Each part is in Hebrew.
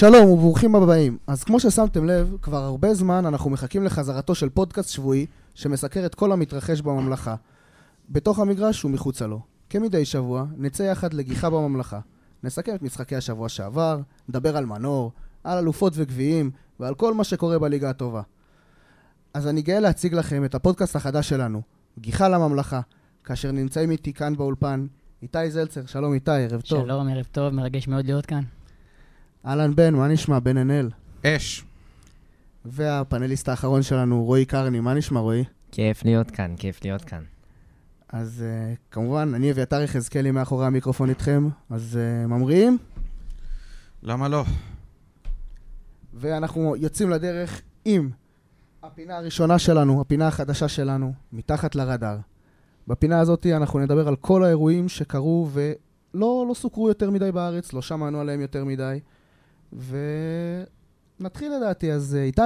שלום וברוכים הבאים. אז כמו ששמתם לב, כבר הרבה זמן אנחנו מחכים לחזרתו של פודקאסט שבועי שמסקר את כל המתרחש בממלכה, בתוך המגרש ומחוצה לו. כמדי שבוע נצא יחד לגיחה בממלכה, נסכם את משחקי השבוע שעבר, נדבר על מנור, על אלופות וגביעים ועל כל מה שקורה בליגה הטובה. אז אני גאה להציג לכם את הפודקאסט החדש שלנו, גיחה לממלכה, כאשר נמצאים איתי כאן באולפן איתי זלצר. שלום איתי, ערב טוב. שלום, ערב טוב, מרגש מאוד להיות כאן. אלן בן, מה נשמע? בן אנל. אש. והפאנליסט האחרון שלנו, רועי קרני, מה נשמע רועי? כיף להיות כאן, כיף להיות כאן. אז כמובן, אני אביתר יחזקאלי מאחורי המיקרופון איתכם, אז ממריאים? למה לא? ואנחנו יוצאים לדרך עם הפינה הראשונה שלנו, הפינה החדשה שלנו, מתחת לרדאר. בפינה הזאת אנחנו נדבר על כל האירועים שקרו ולא סוכרו יותר מדי בארץ, לא שמענו עליהם יותר מדי. ונתחיל לדעתי, אז איתי,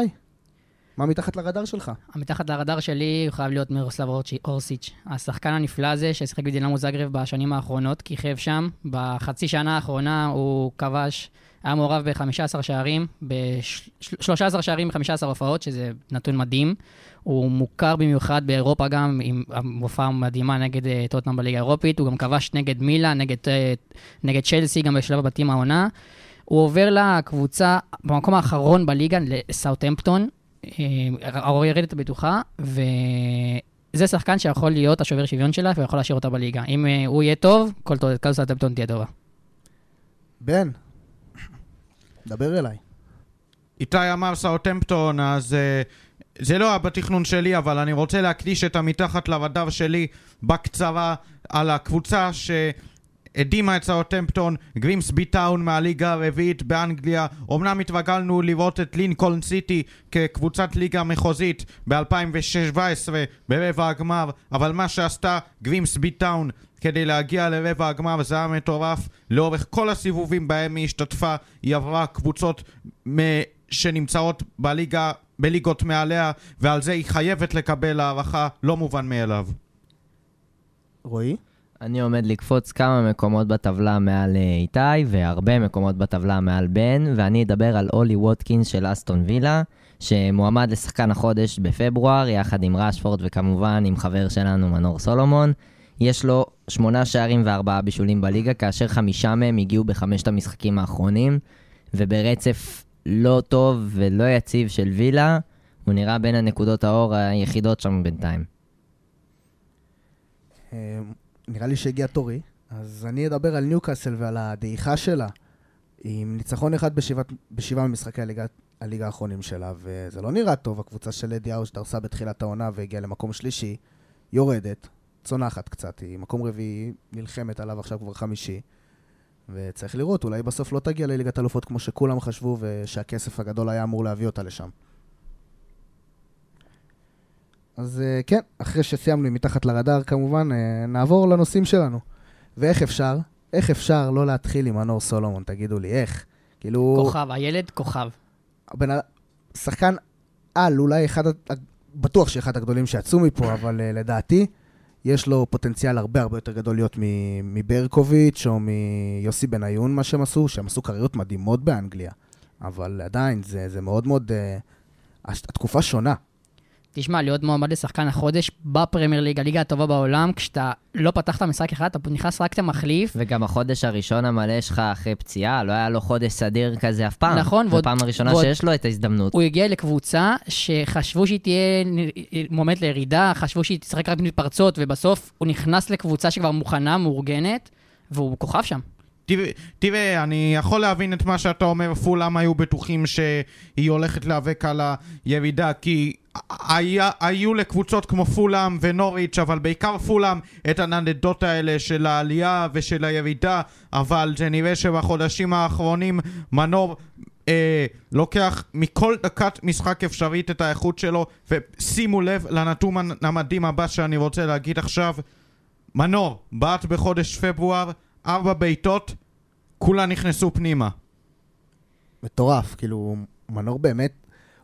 מה מתחת לרדאר שלך? המתחת לרדאר שלי חייב להיות מירוסלב אורסיץ', השחקן הנפלא הזה ששיחק בדינמו זאגרב בשנים האחרונות, כיכב שם. בחצי שנה האחרונה הוא כבש, היה מעורב ב-15 שערים, ב-13 שערים ב-15 הופעות, שזה נתון מדהים. הוא מוכר במיוחד באירופה גם, עם הופעה מדהימה נגד טוטנהאם בליגה האירופית. הוא גם כבש נגד מילה, נגד צ'לסי, גם בשלב הבתים העונה. הוא עובר לקבוצה במקום האחרון בליגה, לסאוטהמפטון, ירדת הבטוחה, וזה שחקן שיכול להיות השובר שוויון שלה, ויכול להשאיר אותה בליגה. אם הוא יהיה טוב, כל סאוטהמפטון תהיה טובה. בן, דבר אליי. איתי אמר סאוטהמפטון, אז זה לא בתכנון שלי, אבל אני רוצה להקדיש את המתחת לרדאר שלי בקצרה על הקבוצה שהדימה את סאוטהמפטון, גרימסבי טאון מהליגה הרביעית באנגליה. אומנם התרגלנו לראות את לינקולן סיטי כקבוצת ליגה מחוזית ב-2017 ברבע הגמר, אבל מה שעשתה גרימסבי טאון כדי להגיע לרבע הגמר זה היה מטורף. לאורך כל הסיבובים בהם היא השתתפה, היא עברה קבוצות שנמצאות בליגות מעליה, ועל זה היא חייבת לקבל הערכה, לא מובן מאליו. רועי? אני עומד לקפוץ כמה מקומות בטבלה מעל איתי, והרבה מקומות בטבלה מעל בן, ואני אדבר על אולי ווטקינס של אסטון וילה, שמועמד לשחקן החודש בפברואר, יחד עם רשפורד וכמובן עם חבר שלנו מנור סולומון. יש לו 8 שערים ו4 בישולים בליגה, כאשר 5 מהם הגיעו ב5 המשחקים האחרונים, וברצף לא טוב ולא יציב של וילה, הוא נראה בין הנקודות האור היחידות שם בינתיים. נראה לי שהגיע תורי, אז אני אדבר על ניוקאסל ועל הדעיכה שלה, עם ניצחון אחד בשבעה ממשחקי הליגה האחרונים שלה, וזה לא נראה טוב. הקבוצה של אדי האו שדרסה בתחילת העונה והגיעה למקום שלישי, יורדת, צונחת קצת, היא מקום רביעי, נלחמת עליו עכשיו כבר 5, וצריך לראות, אולי בסוף לא תגיע לליגת אלופות כמו שכולם חשבו, ושהכסף הגדול היה אמור להביא אותה לשם. אז כן, אחרי שסיימנו מתחת לרדאר כמובן, נעבור לנושאים שלנו. ואיך אפשר? איך אפשר לא להתחיל עם מנור סולומון? תגידו לי, איך? כאילו... כוכב, הילד כוכב. שחקן על, אולי אחד, בטוח שאחד הגדולים שיצאו מפה, אבל לדעתי... יש לו פוטנציאל הרבה יותר גדול להיות מברקוביץ' או מיוסי בניון, מה שהם עשו, שהם עשו קריירות מדהימות באנגליה. אבל עדיין, זה מאוד מאוד, התקופה שונה. תשמע, להיות מועמד לשחקן החודש בפרמייר ליג, הליגה הטובה בעולם, כשאתה לא פתחת משחק אחד, אתה נכנס רק מחליף. וגם החודש הראשון המלא שלך אחרי פציעה, לא היה לו חודש סדיר כזה אף פעם. נכון. זו פעם הראשונה שיש לו את ההזדמנות. הוא הגיע לקבוצה שחשבו שהיא תהיה מועמדת לירידה, חשבו שהיא תשחק רק מתפרצות, ובסוף הוא נכנס לקבוצה שכבר מוכנה, מאורגנת, והוא כוכב שם. תראה, אני יכול להבין את מה שאתה אומר, פולאם היו בטוחים שהיא הולכת להיאבק על הירידה, כי היו לקבוצות כמו פולאם ונוריץ', אבל בעיקר פולאם, את הנדדות האלה של העלייה ושל הירידה, אבל זה נראה שבחודשים האחרונים מנור לוקח מכל דקת משחק אפשרית את האיכות שלו, ושימו לב לנתון המדהים הבא שאני רוצה להגיד עכשיו. מנור, בעט בחודש פברואר, 4 בעיטות, כולה נכנסו פנימה. מטורף, כאילו, מנור באמת,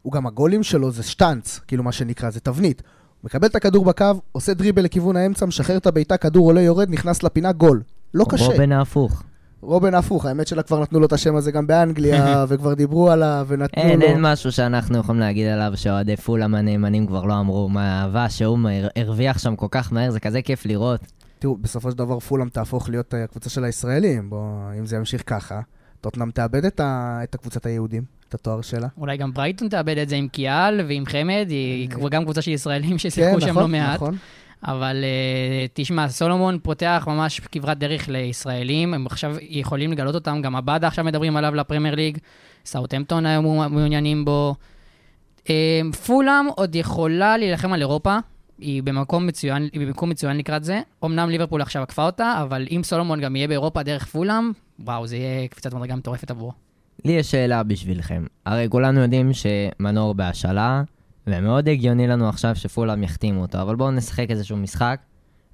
הוא גם הגולים שלו זה שטנץ, כאילו מה שנקרא, זה תבנית. הוא מקבל את הכדור בקו, עושה דריבל לכיוון האמצע, משחרר את הביתה, כדור עולה יורד, נכנס לפינה, גול. לא קשה. רובן ההפוך. רובן הפוך, האמת שלה כבר נתנו לו את השם הזה גם באנגליה, וכבר דיברו עליו ונתנו לו. אין משהו שאנחנו יכולים להגיד עליו שאוהדי פולהאם הנאמנים כבר לא אמרו, מהאהבה שהוא הרוויח שם כל כך מהר, זה כזה כיף לראות. תראו, בסופו של דבר פולהאם תהפוך להיות הקבוצה של הישראלים, אם זה ימשיך ככה. טוטנהאם תאבד את הקבוצת היהודים, את התואר שלה. אולי גם ברייטון תאבד את זה עם קיאל ועם חמד, היא גם קבוצה של ישראלים ששיחקו שם לא מעט. אבל תשמע, סולומון פותח ממש כברת דרך לישראלים, הם עכשיו יכולים לגלות אותם, גם עבדה עכשיו מדברים עליו לפרמייר ליג, סאות'המפטון היום מעוניינים בו. פולהאם עוד יכולה להילחם על אירופה, היא במקום מצוין, היא במקום מצוין לקראת זה. אמנם ליברפול עכשיו עקפה אותה, אבל אם סולומון גם יהיה באירופה דרך פולהאם, וואו, זה יהיה קפיצת מדרגה מטורפת עבורו. לי יש שאלה בשבילכם. הרי כולנו יודעים שמנור בהשאלה, ומאוד הגיוני לנו עכשיו שפולהאם יחתימו אותו, אבל בואו נשחק איזשהו משחק,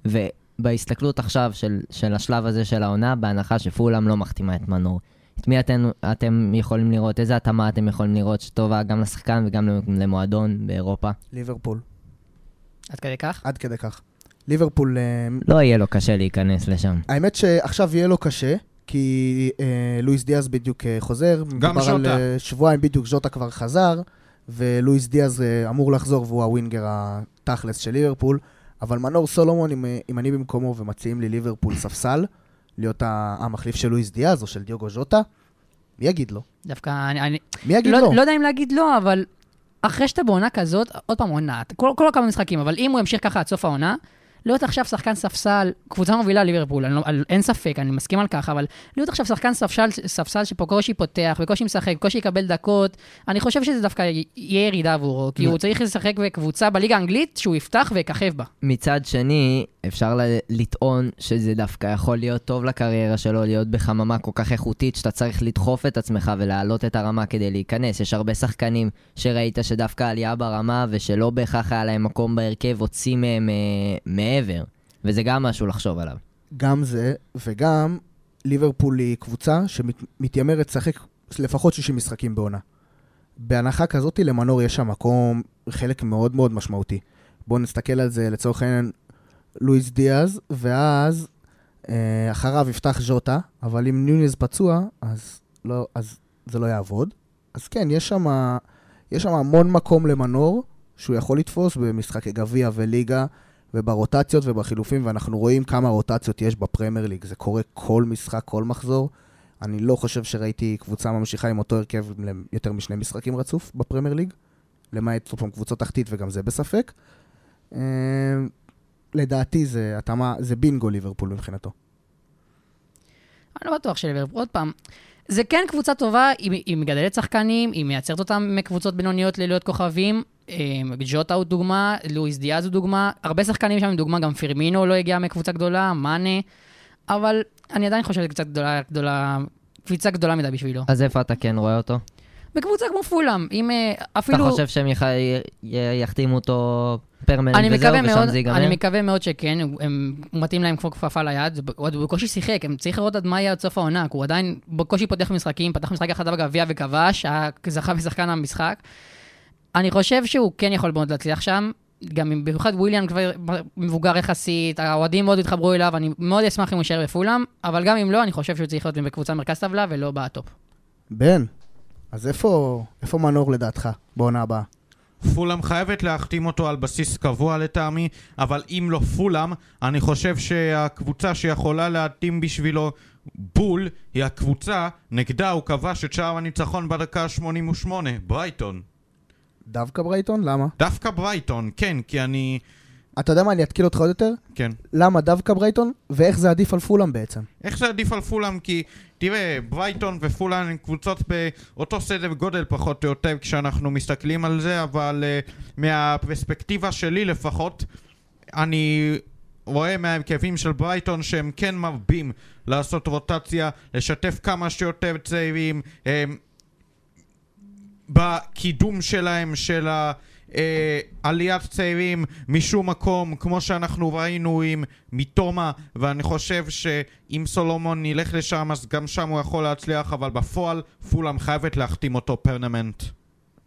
ובהסתכלות עכשיו של השלב הזה של העונה, בהנחה שפולהאם לא מחתימה את מנור. את מי אתם יכולים לראות? איזה התאמה אתם יכולים לראות שטובה גם לשחקן וגם למועדון באירופה? ליברפול. עד כדי כך? עד כדי כך. ליברפול... לא יהיה לו קשה להיכנס לשם. האמת שעכשיו יהיה לו קשה, כי לואיס דיאז בדיוק חוזר. גם ז'וטה. מדבר על שבועיים בדיוק, ז'וטה כבר חזר, ולואיס דיאז אמור לחזור, והוא הווינגר התכלס של ליברפול. אבל מנור סולומון, אם אני במקומו ומציעים לי ליברפול ספסל, להיות המחליף של לואיס דיאז או של דיוגו ז'וטה, מי יגיד לו? דווקא אני... מי יגיד לו? לא יודע אם להגיד לו, אבל... אחרי שאתה בעונה כזאת, עוד פעם עונה, כל כמה משחקים, אבל אם הוא ימשיך ככה עד סוף העונה, להיות עכשיו שחקן ספסל, קבוצה מובילה ליברפול, אין ספק, אני מסכים על ככה, אבל להיות עכשיו שחקן ספסל שפה קושי פותח, וקושי משחק, קושי יקבל דקות, אני חושב שזה דווקא יהיה ירידה עבורו, כי הוא צריך לשחק בקבוצה בליגה האנגלית, שהוא יפתח ויקחב בה. מצד שני, אפשר לטעון שזה דווקא יכול להיות טוב לקריירה שלו, להיות בחממה כל כך איכותית, שאתה צריך לדחוף את עצמך ולהעלות את הרמה כדי להיכנס. יש הרבה שחקנים שראית שדווקא עלייה ברמה, ושלא בהכרח היה להם מקום בהרכב, הוצאים מהם מעבר, וזה גם משהו לחשוב עליו. גם זה, וגם ליברפול היא קבוצה שמתיימרת לשחק לפחות 60 משחקים בעונה. בהנחה כזאת למנור יש שם מקום, חלק מאוד מאוד משמעותי. בואו נסתכל על זה לצורך העניין, לואיס דיאז, ואז אחריו יפתח ז'וטה, אבל אם ניוניז פצוע, אז זה לא יעבוד. אז כן, יש שם המון מקום למנור, שהוא יכול לתפוס במשחקי גביע וליגה, וברוטציות ובחילופים, ואנחנו רואים כמה רוטציות יש בפרמייר ליג, זה קורה כל משחק, כל מחזור. אני לא חושב שראיתי קבוצה ממשיכה עם אותו הרכב יותר משני משחקים רצוף בפרמייר ליג, למעט קבוצות תחתית וגם זה בספק. לדעתי זה בינגו ליברפול מבחינתו. אני לא בטוח של ליברפול, עוד פעם. זה כן קבוצה טובה, היא מגדלת שחקנים, היא מייצרת אותם מקבוצות בינוניות ללהיות כוכבים, ג'וטה הוא דוגמה, לואיס דיאז הוא דוגמה, הרבה שחקנים שם דוגמה, גם פירמינו לא הגיע מקבוצה גדולה, מאנה, אבל אני עדיין חושב שקבוצה גדולה, קבוצה גדולה מדי בשבילו. אז איפה אתה כן רואה אותו? בקבוצה כמו פולהאם, אם אפילו... אתה חושב שהם יחתימו אותו פרמנט וזהו, ושם זה ייגמר? אני מקווה מאוד שכן, הוא מתאים להם כמו כפפה ליד, הוא בקושי שיחק, הם צריכים לראות עד מה יהיה עד סוף העונה, הוא עדיין בקושי פותח משחקים, פתח משחק אחד בגביע וכבש, זכה בשחקן המשחק. אני חושב שהוא כן יכול מאוד להצליח שם, גם במיוחד וויליאן כבר מבוגר יחסית, האוהדים מאוד התחברו אליו, אני מאוד אשמח אם הוא יישאר בפולהאם, אבל גם אם לא, אני חושב שהוא צריך להיות בקבוצה מרכז טבלה ולא בטופ. בן, אז איפה מנור לדעתך בעונה הבאה? פולהאם חייבת להחתים אותו על בסיס קבוע לטעמי, אבל אם לא פולהאם, אני חושב שהקבוצה שיכולה להתאים בשבילו בול, היא הקבוצה נגדה הוא כבש את שער הניצחון בדקה ה-88, ברייטון. דווקא ברייטון? למה? דווקא ברייטון, כן, כי אני... אתה יודע מה, אני אתקיל אותך עוד יותר? כן. למה דווקא ברייטון? ואיך זה עדיף על פולהאם בעצם? איך זה עדיף על פולהאם? כי תראה, ברייטון ופולהאם הן קבוצות באותו סדר גודל פחות או יותר כשאנחנו מסתכלים על זה, אבל מהפרספקטיבה שלי לפחות, אני רואה מהרכבים של ברייטון שהם כן מרבים לעשות רוטציה, לשתף כמה שיותר צעירים, בקידום שלהם של עליית צעירים משום מקום, כמו שאנחנו ראינו עם מיטומה, ואני חושב שאם סולומון ילך לשם אז גם שם הוא יכול להצליח, אבל בפועל פולהאם חייבת להחתים אותו פרנמנט.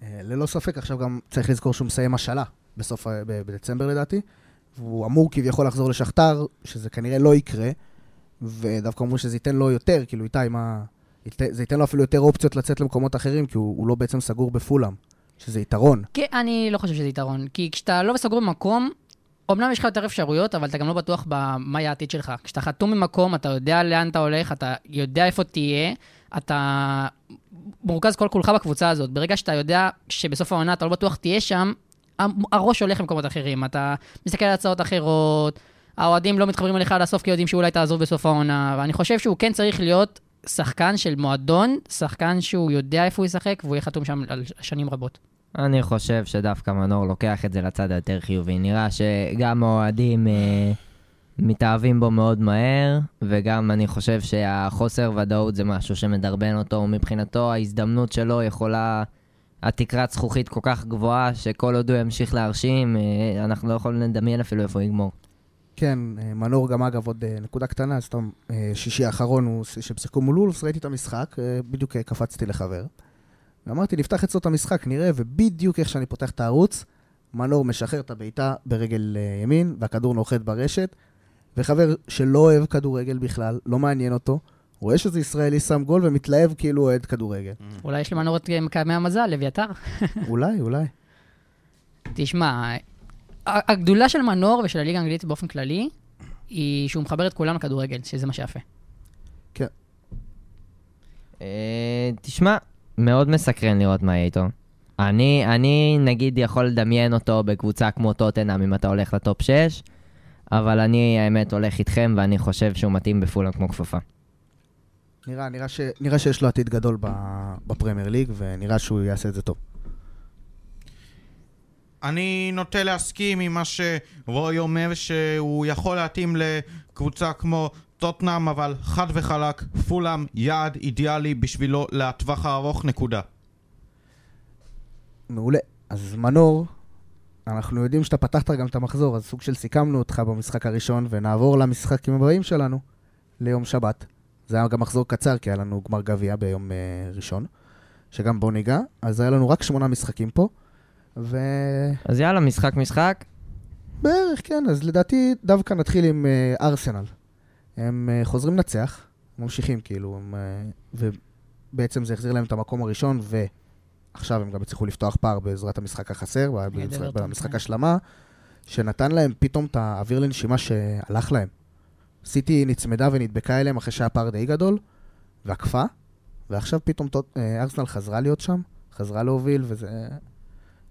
ללא ספק, עכשיו גם צריך לזכור שהוא מסיים השאלה בסוף בדצמבר לדעתי, והוא אמור כביכול לחזור לשכתר, שזה כנראה לא יקרה, ודווקא אמרו שזה ייתן לו יותר, כאילו איתי, זה ייתן לו אפילו יותר אופציות לצאת למקומות אחרים, כי הוא לא בעצם סגור בפולם, שזה יתרון. כן, אני לא חושב שזה יתרון, כי כשאתה לא סגור במקום, אמנם יש לך יותר אפשרויות, אבל אתה גם לא בטוח במה יהיה העתיד שלך. כשאתה חתום במקום, אתה יודע לאן אתה הולך, אתה יודע איפה תהיה, אתה מורכז כל כולך בקבוצה הזאת. ברגע שאתה יודע שבסוף העונה אתה לא בטוח תהיה שם, הראש הולך למקומות אחרים, אתה מסתכל על הצעות אחרות, האוהדים לא מתחברים אליך עד הסוף כי יודעים שאולי תעזוב בסוף העונה, ואני חושב שהוא כן צריך להיות שחקן של מועדון, שחקן שהוא יודע איפה הוא ישחק, והוא יהיה חתום שם על שנים רבות. אני חושב שדווקא מנור לוקח את זה לצד היותר חיובי. נראה שגם האוהדים מתאהבים בו מאוד מהר, וגם אני חושב שהחוסר ודאות זה משהו שמדרבן אותו, מבחינתו ההזדמנות שלו יכולה, התקרת זכוכית כל כך גבוהה, שכל עוד הוא ימשיך להרשים, אנחנו לא יכולים לדמיין אפילו איפה יגמור. כן, מנור גם אגב עוד נקודה קטנה, סתם שישי האחרון הוא שבשיחקו מול אולפס, ראיתי את המשחק, בדיוק קפצתי לחבר. ואמרתי, נפתח את זאת המשחק, נראה, ובדיוק איך שאני פותח את הערוץ, מנור משחרר את הביתה ברגל ימין, והכדור נוחת ברשת, וחבר שלא אוהב כדורגל בכלל, לא מעניין אותו, רואה שזה ישראלי שם גול ומתלהב כאילו אוהד כדורגל. אולי יש למנור את מקמי המזל, לוויתר. אולי. תשמע, הגדולה של מנור ושל הליגה האנגלית באופן כללי, היא שהוא מחבר את כולם לכדורגל, שזה מה שיפה. כן. תשמע, מאוד מסקרן לראות מה יהיה איתו. אני נגיד יכול לדמיין אותו בקבוצה כמו טוטנהאם אם אתה הולך לטופ 6, אבל אני האמת הולך איתכם ואני חושב שהוא מתאים בפולהאם כמו כפפה. נראה שיש לו עתיד גדול בפרמייר ליג ונראה שהוא יעשה את זה טוב. אני נוטה להסכים עם מה שרוי אומר שהוא יכול להתאים לקבוצה כמו טוטנהאם, אבל חד וחלק, פולהאם יעד אידיאלי בשבילו לטווח הארוך, נקודה. מעולה. אז מנור, אנחנו יודעים שאתה פתחת גם את המחזור, אז סוג של סיכמנו אותך במשחק הראשון, ונעבור למשחקים הבאים שלנו ליום שבת. זה היה גם מחזור קצר, כי היה לנו גמר גביע ביום ראשון, שגם בו ניגע, אז היה לנו רק 8 משחקים פה, ו... אז יאללה, משחק. בערך, כן, אז לדעתי דווקא נתחיל עם ארסנל. הם חוזרים לנצח, ממשיכים כאילו, ובעצם זה יחזיר להם את המקום הראשון, ועכשיו הם גם הצליחו לפתוח פער בעזרת המשחק החסר, במשחק השלמה, שנתן להם פתאום את האוויר לנשימה שהלך להם. סיטי נצמדה ונדבקה אליהם אחרי שהפער די גדול, ועקפה, ועכשיו פתאום ארסנל חזרה להיות שם, חזרה להוביל, וזה...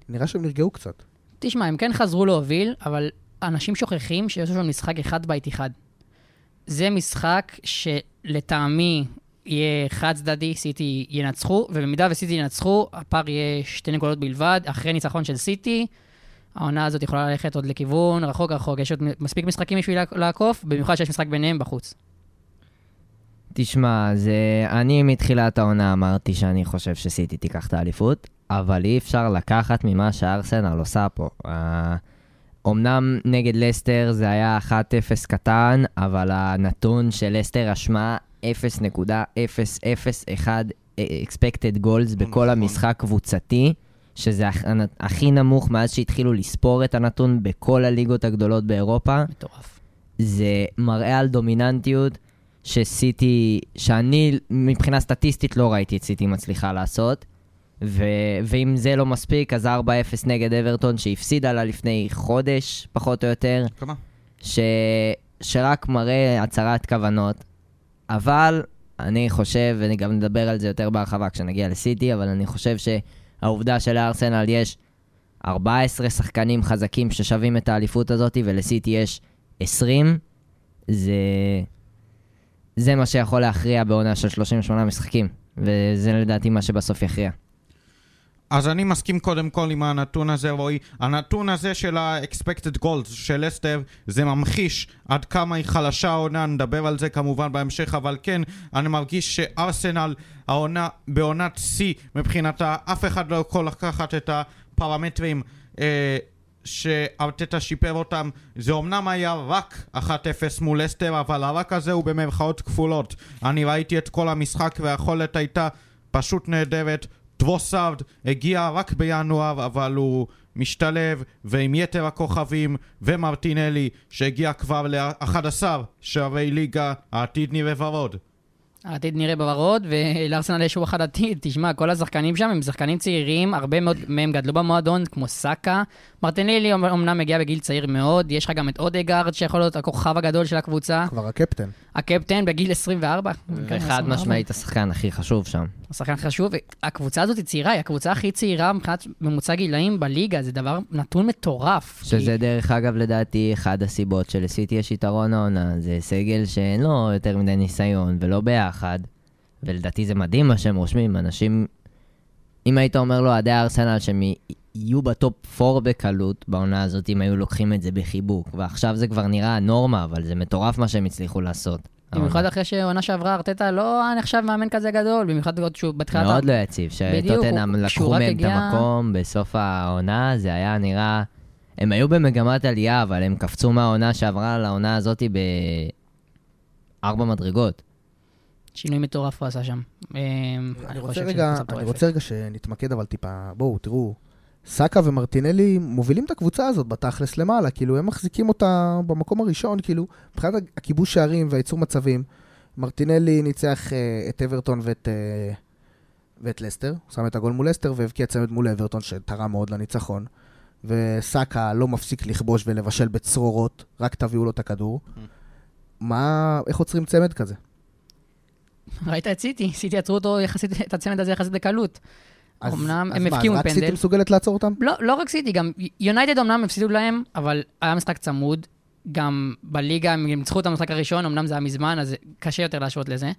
נראה שהם נרגעו קצת. תשמע, הם כן חזרו להוביל, אבל אנשים שוכחים שיש שם משחק אחד בית אחד. זה משחק שלטעמי יהיה חד צדדי, סיטי ינצחו, ובמידה וסיטי ינצחו, הפער יהיה 2 נקודות בלבד, אחרי ניצחון של סיטי, העונה הזאת יכולה ללכת עוד לכיוון, רחוק, יש עוד מספיק משחקים בשביל לעקוף, במיוחד שיש משחק ביניהם בחוץ. תשמע, אני מתחילת העונה אמרתי שאני חושב שסיטי תיקח את האליפות, אבל אי אפשר לקחת ממה שארסנל עושה פה. אמנם נגד לסטר זה היה 1-0 קטן, אבל הנתון של לסטר אשמה 0.001 expected goals בכל המשחק קבוצתי, שזה הכי נמוך מאז שהתחילו לספור את הנתון בכל הליגות הגדולות באירופה. מטורף. זה מראה על דומיננטיות שסיטי, שאני מבחינה סטטיסטית לא ראיתי את סיטי מצליחה לעשות, ואם זה לא מספיק, אז 4-0 נגד אברטון שהפסידה לה לפני חודש, פחות או יותר, שרק מראה הצהרת כוונות. אבל אני חושב, ואני גם נדבר על זה יותר בהרחבה כשנגיע לסיטי, אבל אני חושב שהעובדה של ארסנל יש 14 שחקנים חזקים ששווים את האליפות הזאת, ולסיטי יש 20, זה מה שיכול להכריע בעונה של 38 משחקים, וזה לדעתי מה שבסוף יכריע. אז אני מסכים קודם כל עם הנתון הזה, רואי. הנתון הזה של ה-expected goals של לסטר, זה ממחיש עד כמה היא חלשה העונה, נדבר על זה כמובן בהמשך, אבל כן, אני מרגיש שארסנל העונה, בעונת C מבחינתה, אף אחד לא יכול לקחת את הפרמטרים שארטטה שיפר אותם. זה אומנם היה רק 1-0 מול לסטר, אבל הרק הזה הוא במרכאות כפולות. אני ראיתי את כל המשחק והיכולת הייתה פשוט נהדרת. טבוסארד הגיע רק בינואר, אבל הוא משתלב ועם יתר הכוכבים ומרטינלי שהגיע כבר ל-11 שערי ליגה, העתיד נראה ורוד. העתיד נראה בוורוד, ולארסנל יש אחד עתיד. תשמע, כל השחקנים שם הם שחקנים צעירים, הרבה מאוד מהם גדלו במועדון, כמו סאקה. מרטינלי אומנם מגיע בגיל צעיר מאוד, יש לך גם את אודגארד, שיכול להיות הכוכב הגדול של הקבוצה. כבר הקפטן. הקפטן בגיל 24. אחד משמעית, השחקן הכי חשוב שם. השחקן חשוב, הקבוצה הזאת היא צעירה, היא הקבוצה הכי צעירה מבחינת ממוצע גילאים בליגה, זה דבר נתון מטורף. שזה דרך אגב לדעתי אחד הסיבות שלסיטי יש יתרון עונה, זה סגל שאין לו יותר מדי ניסיון ולא ביחד, ולדעתי זה מדהים מה שהם רושמים, אנשים, אם היית אומר לו עדי הארסנל שהם יהיו בטופ 4 בקלות בעונה הזאת אם היו לוקחים את זה בחיבוק, ועכשיו זה כבר נראה נורמה, אבל זה מטורף מה שהם הצליחו לעשות. במיוחד אחרי שעונה שעברה ארטטה לא נחשב מאמן כזה גדול, במיוחד עוד שהוא בתחילת... מאוד לא יציב, שטוטנהאם לקחו מהם את המקום בסוף העונה, זה היה נראה... הם היו במגמת עלייה, אבל הם קפצו מהעונה שעברה לעונה הזאת ב4 מדרגות. שינוי מטורף הוא עשה שם. אני רוצה רגע שנתמקד, אבל טיפה, בואו, תראו, סאקה ומרטינלי מובילים את הקבוצה הזאת בתכלס למעלה, כאילו הם מחזיקים אותה במקום הראשון, כאילו, מבחינת הכיבוש שערים והייצור מצבים, מרטינלי ניצח את אברטון ואת לסטר, הוא שם את הגול מול לסטר והבקיע צמד מול אברטון שתרם מאוד לניצחון, וסאקה לא מפסיק לכבוש ולבשל בצרורות, רק תביאו לו את הכדור. איך עוצרים צמד כזה? ראית את סיטי, סיטי עצרו אותו יחסית, את הצמד הזה יחסית בקלות. אמנם הם הפקיעו פנדל. רק סיטי מסוגלת לעצור אותם? לא רק סיטי, גם יונייטד אמנם הפסידו להם, אבל היה משחק צמוד, גם בליגה הם ניצחו את המשחק הראשון, אמנם זה היה מזמן, אז קשה יותר להשוות לזה.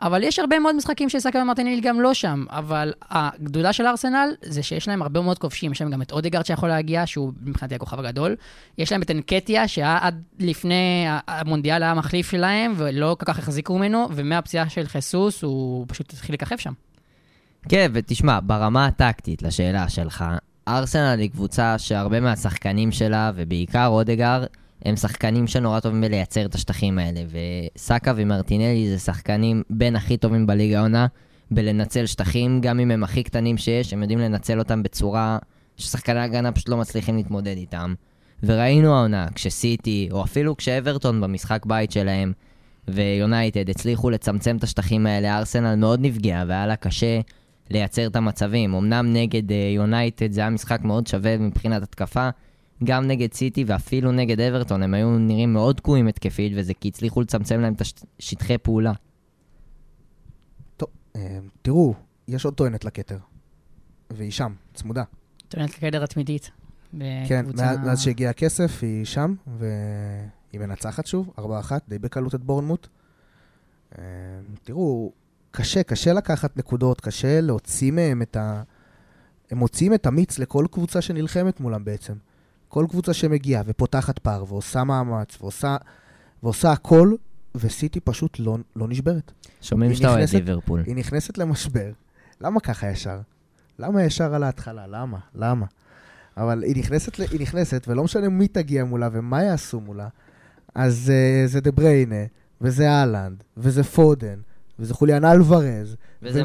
אבל יש הרבה מאוד משחקים שסאקה ומרטינלי גם לא שם, אבל הגדולה של ארסנל זה שיש להם הרבה מאוד כובשים, יש להם גם את אודגארד שיכול להגיע, שהוא מבחינתי הכוכב הגדול, יש להם את אנקטיה שעד לפני המונדיאל היה מחליף שלהם, ולא כל כך החזיקו ממנו, ומהפציעה של חסוס הוא פשוט התחיל לכחף שם. כן, ותשמע, ברמה הטקטית לשאלה שלך, ארסנל היא קבוצה שהרבה מהשחקנים שלה, ובעיקר אודגארד, הם שחקנים שנורא טובים בלייצר את השטחים האלה, וסאקה ומרטינלי זה שחקנים בין הכי טובים בליגה העונה, בלנצל שטחים, גם אם הם הכי קטנים שיש, הם יודעים לנצל אותם בצורה ששחקני הגנה פשוט לא מצליחים להתמודד איתם. וראינו העונה, כשסיטי, או אפילו כשאברטון במשחק בית שלהם, ויונייטד הצליחו לצמצם את השטחים האלה, ארסנל מאוד נפגע, והיה לה קשה לייצר את המצבים. אמנם נגד יונייטד זה היה משחק מאוד שווה מבחינת התקפה, גם נגד סיטי ואפילו נגד אברטון, הם היו נראים מאוד תקועים התקפית, וזה כי הצליחו לצמצם להם את שטחי פעולה. טוב, תראו, יש עוד טוענת לקטר, והיא שם, צמודה. טוענת לקטר התמידית. כן, מאז שהגיע הכסף, היא שם, והיא מנצחת שוב, 4-1, די בקלות את בורנמוט. תראו, קשה לקחת נקודות, קשה להוציא מהם את ה... הם מוציאים את המיץ לכל קבוצה שנלחמת מולם בעצם. כל קבוצה שמגיעה ופותחת פער ועושה מאמץ ועושה הכל, וסיטי פשוט לא נשברת. שומעים שאתה אוהד ליברפול. היא נכנסת למשבר. למה ככה ישר? למה ישר על ההתחלה? למה? אבל היא נכנסת ולא משנה מי תגיע מולה ומה יעשו מולה. אז זה דה בריינה, וזה אהלנד, וזה פודן, וזה חוליאן אלוורז, וזה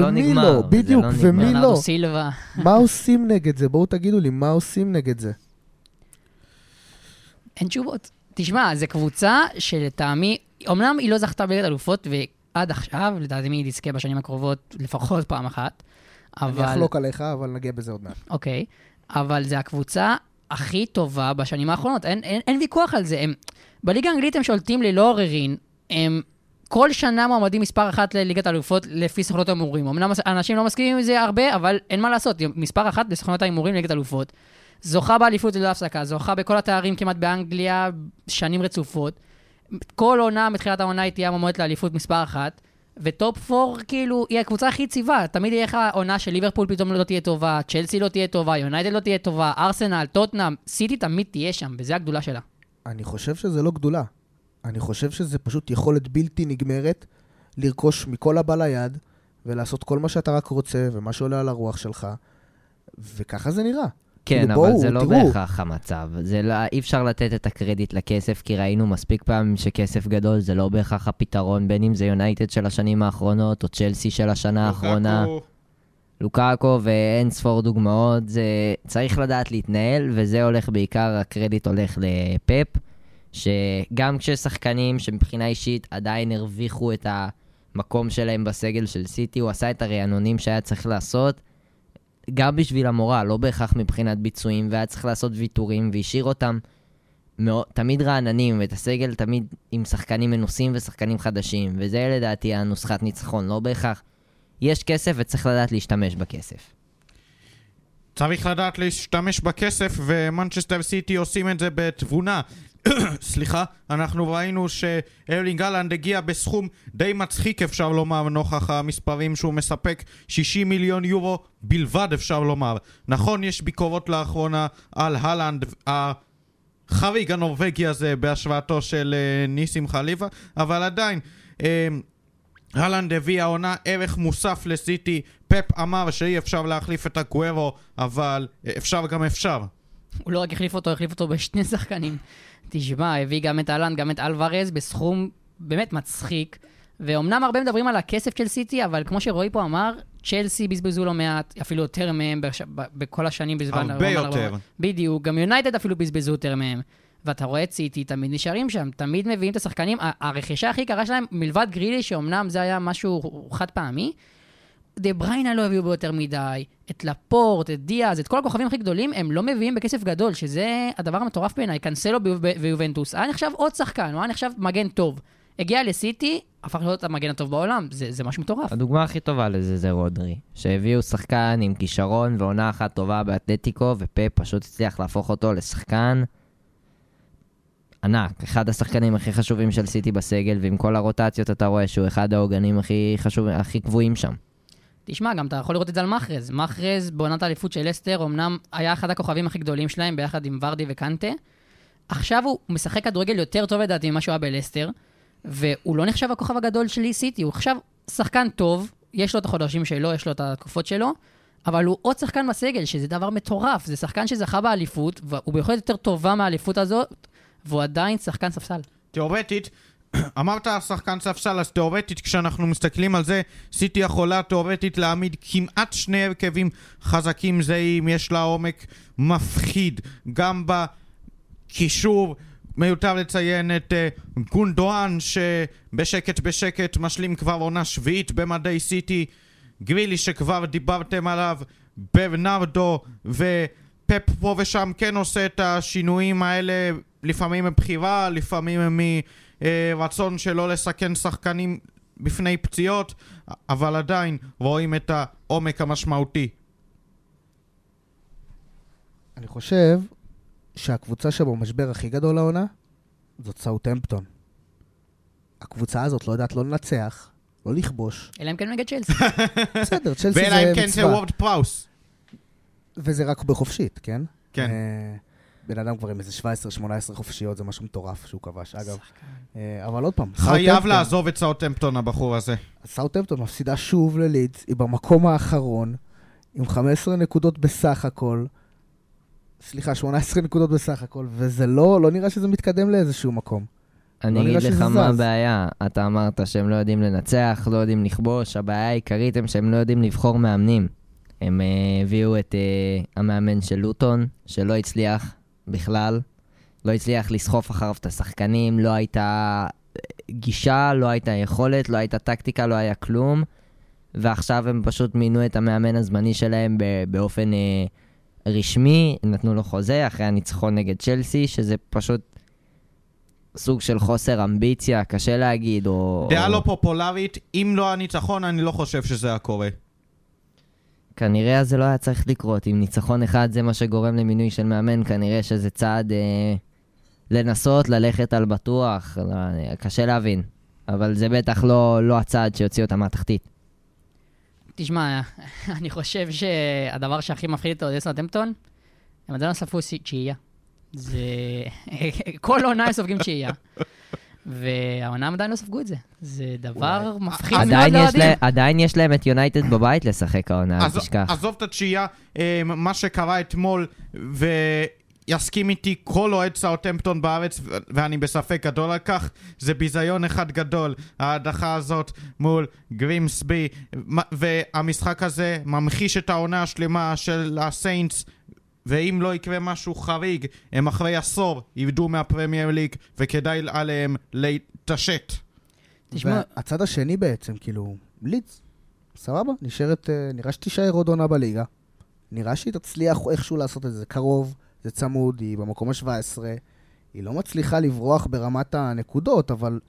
לא נגמר. סילבה. מה עושים נגד זה? בואו תגידו לי, מה עושים נגד זה? אין תשובות. תשמע, זו קבוצה שלטעמי, אמנם היא לא זכתה בליגת אלופות, ועד עכשיו, לדעתי היא תזכה בשנים הקרובות לפחות פעם אחת. אני אחלוק עליך, אבל נגיע בזה עוד מעט. אוקיי, אבל זו הקבוצה הכי טובה בשנים האחרונות. אין ויכוח על זה. בליגה האנגלית הם שולטים ללא עוררין, הם... כל שנה מועמדים מספר אחת לליגת אלופות לפי סוכנות ההימורים. אמנם אנשים לא מסכימים עם זה הרבה, אבל אין מה לעשות. מספר אחת בסוכנות ההימורים לליגת אלופות. זוכה באליפות ללא הפסקה, זוכה בכל התארים כמעט באנגליה שנים רצופות. כל עונה מתחילת העונה היא תהיה מועמדת לאליפות מספר אחת, וטופ 4 כאילו היא הקבוצה הכי יציבה. תמיד יהיה לך עונה של ליברפול פתאום לא תהיה טובה, צ'לסי לא תהיה טובה, יונייטד לא תהיה טובה, ארסנל, טוטנהאם, סיטי תמיד תהיה שם, וזה הגדולה שלה. אני חושב שזה לא גדולה. אני חושב שזה פשוט יכולת בלתי נגמרת לרכוש מכל הבא ליד ולעשות כל מה שאתה רק רוצה ומה שעולה על הרוח שלך, וככה זה נראה. כן, אבל זה לא בהכרח המצב. אי אפשר לתת את הקרדיט לכסף, כי ראינו מספיק פעמים שכסף גדול זה לא בהכרח הפתרון, בין אם זה יונייטד של השנים האחרונות או צ'לסי של השנה האחרונה. לוקאקו ואין ספור דוגמאות, זה צריך לדעת להתנהל, וזה הולך בעיקר, הקרדיט הולך לפאפ, שגם כששחקנים שמבחינה אישית עדיין הרוויחו את המקום שלהם בסגל של סיטי, הוא עשה את הרענונים שהיה צריך לעשות, גם בשביל המורה, לא בהכרח מבחינת ביצועים, והיה צריך לעשות ויתורים, והשאיר אותם תמיד רעננים, ואת הסגל תמיד עם שחקנים מנוסים ושחקנים חדשים, וזה לדעתי הנוסחת ניצחון, לא בהכרח. יש כסף וצריך לדעת להשתמש בכסף. צריך לדעת להשתמש בכסף, ומנצ'סטר סיטי עושים את זה בתבונה. סליחה, אנחנו ראינו שאירלינג הלנד הגיע בסכום די מצחיק, אפשר לומר, נוכח המספרים שהוא מספק, 60 מיליון יורו בלבד, אפשר לומר. נכון, יש ביקורות לאחרונה על הלנד, החריג הנורווגי הזה בהשוואתו של ניסים חליבה, אבל עדיין הלנד הביא העונה ערך מוסף לסיטי. פפ אמר שאי אפשר להחליף את אגוארו, אבל אפשר גם אפשר. הוא לא רק החליף אותו בשני שחקנים. תשמע, הביא גם את הלנד, גם את אלוורז, בסכום באמת מצחיק. ואומנם הרבה מדברים על הכסף של סיטי, אבל כמו שרועי פה אמר, צ'לסי בזבזו לא מעט, אפילו יותר מהם בכל השנים. הרבה יותר. בדיוק, גם יונייטד אפילו בזבזו יותר מהם. ואתה רואה את סיטי, תמיד נשארים שם, תמיד מביאים את השחקנים. הרכישה הכי קרה שלהם, מלבד גרילי, שאומנם זה היה משהו חד פעמי, דה בריינה לא הביאו ביותר מדי, את לפורט, את דיאז, את כל הכוכבים הכי גדולים, הם לא מביאים בכסף גדול, שזה הדבר המטורף בעיניי. קנסלו ביובנטוס, היה נחשב עוד שחקן, הוא היה נחשב מגן טוב. הגיע לסיטי, הפך להיות המגן הטוב בעולם, זה משהו מטורף. הדוגמה הכי טובה לזה זה רודרי, שהביאו שחקן עם כישרון ועונה אחת טובה באתלטיקו, ופאפ פשוט הצליח להפוך אותו לשחקן ענק, אחד השחקנים הכי חשובים של סיטי בסגל, ועם כל הרוטציות אתה רואה שהוא אחד העוגנים הכי חשובים, הכי קבועים שם. תשמע, גם אתה יכול לראות את זה על מחרז. מחרז, בעונת האליפות של לסטר, אמנם היה אחד הכוכבים הכי גדולים שלהם, ביחד עם ורדי וקנטה. עכשיו הוא משחק כדורגל יותר טוב לדעתי ממה שהוא היה בלסטר, והוא לא נחשב הכוכב הגדול של סיטי, הוא עכשיו שחקן טוב, יש לו את החודשים שלו, יש לו את התקופות שלו, אבל הוא עוד שחקן בסגל, שזה דבר מטורף, זה שחקן שזכה באליפות, והוא ביכולת יותר טובה מהאליפות הזאת, והוא עדיין שחקן ספסל. תיאורטית, אמרת שחקן ספסל, אז תיאורטית, כשאנחנו מסתכלים על זה, סיטי יכולה תיאורטית להעמיד כמעט שני הרכבים חזקים זהים, יש לה עומק מפחיד, גם בקישור, מיותר לציין את גונדואן, שבשקט בשקט משלים כבר עונה שביעית במדי סיטי, גרילי שכבר דיברתם עליו, ברנרדו, ופפ פה ושם כן עושה את השינויים האלה, לפעמים מבחירה, לפעמים מרצון שלא לסכן שחקנים בפני פציעות, אבל עדיין רואים את העומק המשמעותי. אני חושב שהקבוצה שבו משבר הכי גדול העונה זאת סאות'המפטון. הקבוצה הזאת לא יודעת לא לנצח, לא לכבוש. אלא אם כן נגד צ'לסי. בסדר, צ'לסי זה מצווה. ואלא אם כן זה וורד פראוס. וזה רק בחופשית, כן? כן. בן אדם כבר עם איזה 17-18 חופשיות, זה משהו מטורף שהוא כבש, אגב. אבל עוד פעם. חייב לעזוב את סאות'המפטון הבחור הזה. סאות'המפטון מפסידה שוב ללידס, היא במקום האחרון, עם 15 נקודות בסך הכל, סליחה, 18 נקודות בסך הכל, וזה לא נראה שזה מתקדם לאיזשהו מקום. אני אגיד לך מה הבעיה, אתה אמרת שהם לא יודעים לנצח, לא יודעים לכבוש, הבעיה העיקרית הם שהם לא יודעים לבחור מאמנים. הם הביאו את המאמן של לוטון, שלא הצליח בכלל, לא הצליח לסחוף אחריו את השחקנים, לא הייתה גישה, לא הייתה יכולת, לא הייתה טקטיקה, לא היה כלום, ועכשיו הם פשוט מינו את המאמן הזמני שלהם באופן רשמי, נתנו לו חוזה אחרי הניצחון נגד צ'לסי, שזה פשוט סוג של חוסר אמביציה, קשה להגיד, או דעה לא פופולרית, אם לא הניצחון, אני לא חושב שזה היה קורה. כנראה זה לא היה צריך לקרות, אם ניצחון אחד זה מה שגורם למינוי של מאמן, כנראה שזה צעד לנסות, ללכת על בטוח, קשה להבין, אבל זה בטח לא הצעד שיוציא אותה מהתחתית. תשמע, אני חושב שהדבר שהכי מפחיד את אודסון טמפטון, הם עדיין ספגו צ'אייה. זה כל עונה הם סופגים צ'אייה. והעונה עדיין לא ספגו את זה. זה דבר מפחיד מאוד לרדים. עדיין יש להם את יונייטד בבית לשחק העונה, תשכח. עזוב את הצ'אייה, מה שקרה אתמול, יסכים איתי כל אוהד סאוטהמפטון בארץ, ואני בספק גדול על כך. זה ביזיון אחד גדול, ההדחה הזאת מול גרימסבי, והמשחק הזה ממחיש את העונה השלמה של הסיינטס, ואם לא יקרה משהו חריג, הם אחרי עשור יבדו מהפרמייר ליג, וכדאי עליהם להתעשת. הצד השני בעצם, כאילו, לידס, סבבה, נשארת, נראה שתישאר עוד עונה בליגה, נראה שהיא תצליח איכשהו לעשות את זה, קרוב, זה צמוד, היא במקום ה-17, היא לא מצליחה לברוח ברמת הנקודות, אבל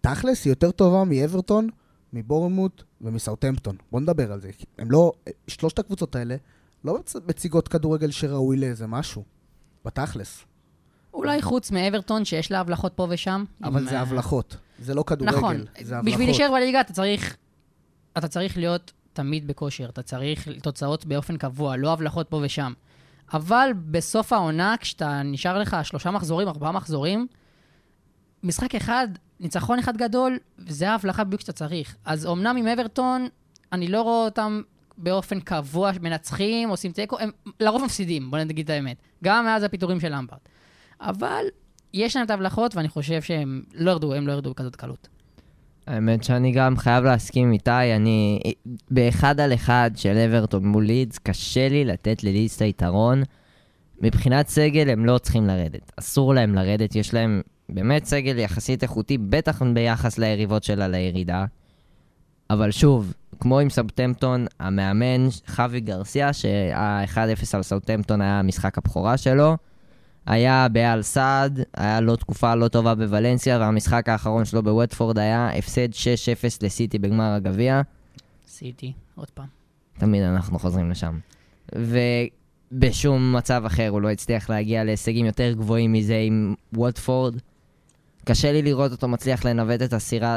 תכלס היא יותר טובה מאברטון, מבורנמוט ומסאוטהמפטון. בוא נדבר על זה. הם לא, שלושת הקבוצות האלה לא מציגות כדורגל שראוי לאיזה משהו, בתכלס. אולי חוץ מאברטון שיש לה הבלחות פה ושם. אבל זה הבלחות, זה לא כדורגל. נכון, בשביל להישאר בליגה אתה צריך להיות תמיד בכושר, אתה צריך תוצאות באופן קבוע, לא הבלחות פה ושם. אבל בסוף העונה, כשאתה נשאר לך 3 מחזורים, 4 מחזורים, משחק אחד, ניצחון אחד גדול, וזה ההבלחה בדיוק שאתה צריך. אז אומנם עם אברטון, אני לא רואה אותם באופן קבוע, מנצחים, עושים תיקו, הם לרוב מפסידים, בוא נגיד את האמת. גם מאז הפיתורים של למברד. אבל יש להם את ההבלחות, ואני חושב שהם לא ירדו, הם לא ירדו בכזאת קלות. האמת שאני גם חייב להסכים איתי, אני באחד על אחד של אברטון מול לידס, קשה לי לתת ללידס את היתרון. מבחינת סגל הם לא צריכים לרדת, אסור להם לרדת, יש להם באמת סגל יחסית איכותי, בטח ביחס ליריבות שלה לירידה. אבל שוב, כמו עם סאוטהמפטון, המאמן חווי גרסיה, שה-1-0 על סאוטהמפטון היה משחק הבכורה שלו, היה באל סעד, היה לו תקופה לא טובה בוולנסיה, והמשחק האחרון שלו בווטפורד היה הפסד 6-0 לסיטי בגמר הגביע. סיטי, עוד פעם. תמיד אנחנו חוזרים לשם. ובשום מצב אחר הוא לא הצליח להגיע להישגים יותר גבוהים מזה עם ווטפורד. קשה לי לראות אותו מצליח לנווט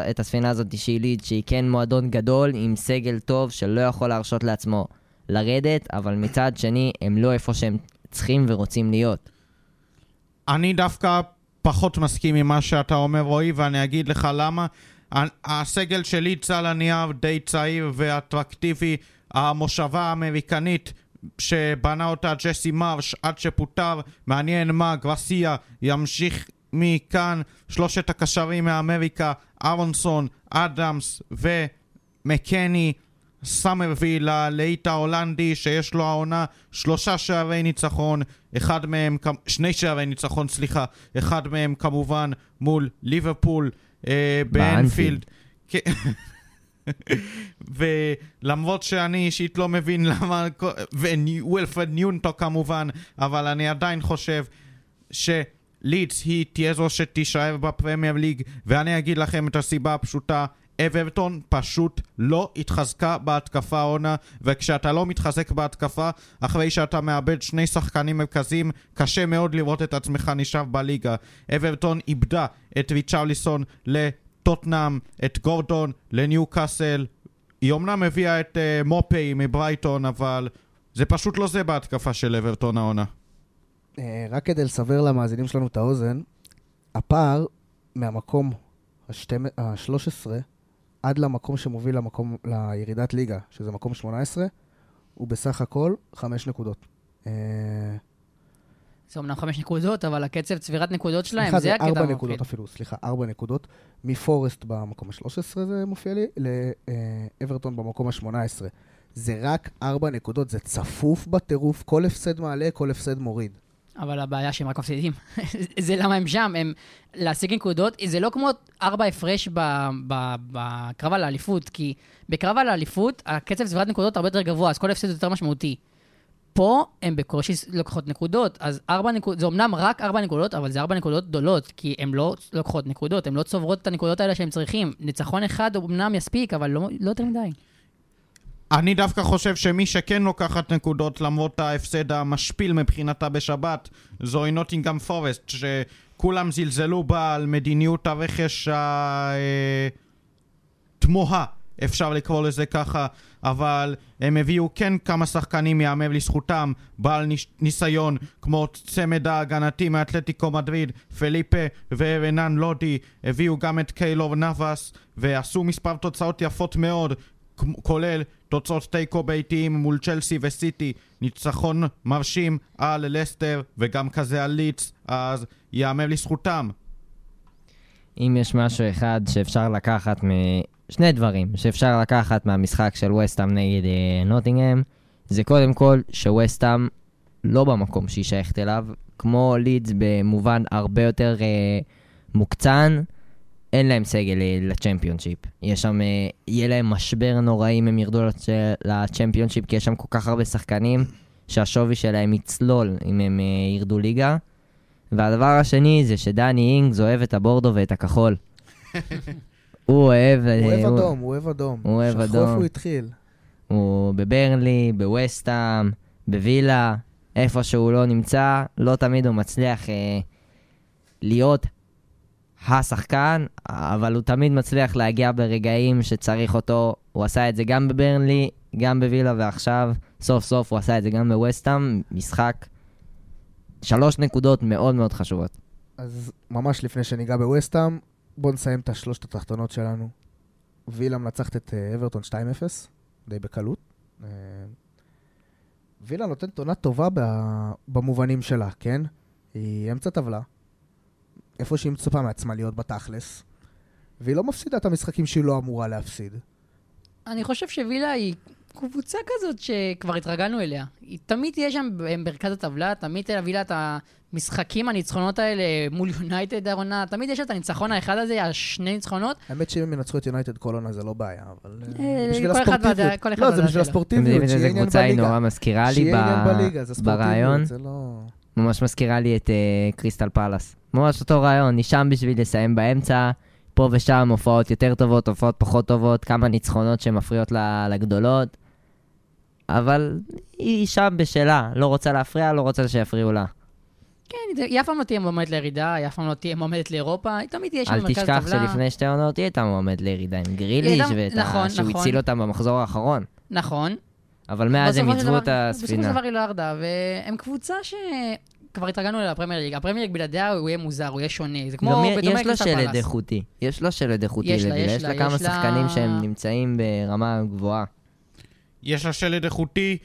את הספינה הזאת שהיא ליד, שהיא כן מועדון גדול עם סגל טוב שלא יכול להרשות לעצמו לרדת, אבל מצד שני הם לא איפה שהם צריכים ורוצים להיות. אני דווקא פחות מסכים עם מה שאתה אומר, רועי, ואני אגיד לך למה. הסגל שלי צהל הנייר די צעיר ואטרקטיבי. המושבה האמריקנית שבנה אותה ג'סי מרש עד שפוטר, מעניין מה גרסיה ימשיך מכאן. שלושת הקשרים מאמריקה, ארונסון, אדמס ומקני. סמרוויל, הלאית ההולנדי, שיש לו העונה 3 שערי ניצחון, אחד מהם 2 שערי ניצחון, סליחה, אחד מהם כמובן מול ליברפול באנפילד. ולמרות שאני אישית לא מבין למה, ואלפרד ניונטו כמובן, אבל אני עדיין חושב שלידס היא תהיה זו שתישאר בפרמייר ליג, ואני אגיד לכם את הסיבה הפשוטה. אברטון פשוט לא התחזקה בהתקפה העונה, וכשאתה לא מתחזק בהתקפה, אחרי שאתה מאבד 2 שחקנים מרכזיים, קשה מאוד לראות את עצמך נשאב בליגה. אברטון איבדה את ריצ'רליסון לטוטנאם, את גורדון לניו קאסל, היא אומנם הביאה את מופי מברייטון, אבל זה פשוט לא זה בהתקפה של אברטון העונה. רק כדי לסבר למאזינים שלנו את האוזן, הפער מהמקום ה-13 עד למקום שמוביל לירידת ליגה, שזה מקום 18, הוא בסך הכל 5 נקודות. זה אומנם 5 נקודות, אבל הקצב צבירת נקודות שלהם, זה הקטע. 4 נקודות אפילו, סליחה, 4 נקודות. מפורסט במקום ה-13 זה מופיע לי, לאברטון במקום ה-18. זה רק 4 נקודות, זה צפוף בטירוף, כל הפסד מעלה, כל הפסד מוריד. אבל הבעיה שהם רק מפסידים. זה למה הם שם, הם להשיג נקודות, זה לא כמו 4 הפרש בקרב על האליפות, כי בקרב על האליפות, הקצב צבירת נקודות הרבה יותר גבוה, אז כל הפסד יותר משמעותי. פה הם בקושי לוקחות נקודות, אז 4 נקודות, זה אומנם רק 4 נקודות, אבל זה 4 נקודות גדולות, כי הם לא לוקחות נקודות, הם לא צוברות את הנקודות האלה שהם צריכים. ניצחון אחד אומנם יספיק, אבל לא יותר מדי. אני דווקא חושב שמי שכן לוקחת נקודות למרות ההפסד המשפיל מבחינתה בשבת, זוהי נוטינגהאם פורסט, שכולם זלזלו בה על מדיניות הרכש התמוהה, אפשר לקרוא לזה ככה, אבל הם הביאו כן כמה שחקנים יאמר לזכותם, בעל ניסיון כמו צמד ההגנתי מאטלטיקו מדריד, פליפה ורנן לודי, הביאו גם את קיילור נבאס ועשו מספר תוצאות יפות מאוד, כולל תוצאות תיקו ביתיים מול צ'לסי וסיטי, ניצחון מרשים על לסטר וגם כזה על ליץ, אז יאמר לזכותם. אם יש משהו אחד שאפשר לקחת שני דברים שאפשר לקחת מהמשחק של וסטהאם נגד נוטינגהם, זה קודם כל שווסטהאם לא במקום שהיא שייכת אליו, כמו לידס במובן הרבה יותר מוקצן, אין להם סגל לצ'מפיונשיפ. יש שם, יהיה להם משבר נוראי אם הם ירדו לצ'מפיונשיפ, כי יש שם כל כך הרבה שחקנים שהשווי שלהם יצלול אם הם ירדו ליגה. והדבר השני זה שדני אינגס אוהב את הבורדו ואת הכחול. הוא אוהב... הוא אוהב אדום. שחוף הוא התחיל. הוא בברנלי, בווסטהאם, בווילה, איפה שהוא לא נמצא, לא תמיד הוא מצליח להיות השחקן, אבל הוא תמיד מצליח להגיע ברגעים שצריך אותו. הוא עשה את זה גם בברנלי, גם בווילה, ועכשיו סוף סוף הוא עשה את זה גם בווסטהאם. משחק 3 נקודות מאוד מאוד חשובות. אז ממש לפני שניגע בווסטהאם, בואו נסיים את השלושת התחתונות שלנו. וילה מנצחת את אברטון 2-0, די בקלות. וילה נותנת תונה טובה במובנים שלה, כן? היא אמצע טבלה, איפה שהיא מצפה מעצמה להיות בתכלס, והיא לא מפסידה את המשחקים שהיא לא אמורה להפסיד. אני חושב שווילה היא קבוצה כזאת שכבר התרגלנו אליה. היא תמיד תהיה שם במרכז הטבלה, תמיד תהיה לווילה את המשחקים, הניצחונות האלה מול יונייטד העונה, תמיד יש את הניצחון האחד הזה, השני ניצחונות. האמת שאם הם ינצחו את יונייטד כל עונה זה לא בעיה, אבל... בשביל הספורטיביות. לא, זה בשביל הספורטיביות, שיהיה עניין בליגה. שיהיה עניין בליגה, זה ספורטיביות, זה לא... ממש מזכירה לי את קריסטל פלאס. ממש אותו רעיון, נשם בשביל לסיים באמצע, פה ושם הופעות יותר טובות, הופעות פחות טובות, כמה ניצחונות שמפריעות לגדולות, אבל היא שם בשלה, לא רוצה להפריע, לא רוצה שיפריעו לה. כן, היא אף פעם לא תהיה מועמדת לירידה, היא אף פעם לא תהיה מועמדת לאירופה, היא תמיד תהיה שם במרכז הטבלה. אל תשכח שלפני 2 עונות היא הייתה מועמדת לירידה עם גריליש, שהוא הציל אותם במחזור האחרון. נכון. אבל מאז הם ייצרו את הספינה. בסופו של דבר היא לא ירדה, והם קבוצה שכבר התרגלנו אליה לפרמייר ליג. הפרמייר ליג בלעדיה הוא יהיה מוזר, הוא יהיה שונה. זה כמו בדומה קריסטל פלאס. יש לה שלד איכותי. יש לה כמה שחקנים שהם נמצאים ברמה גבוהה. יש לה שלד איכותי.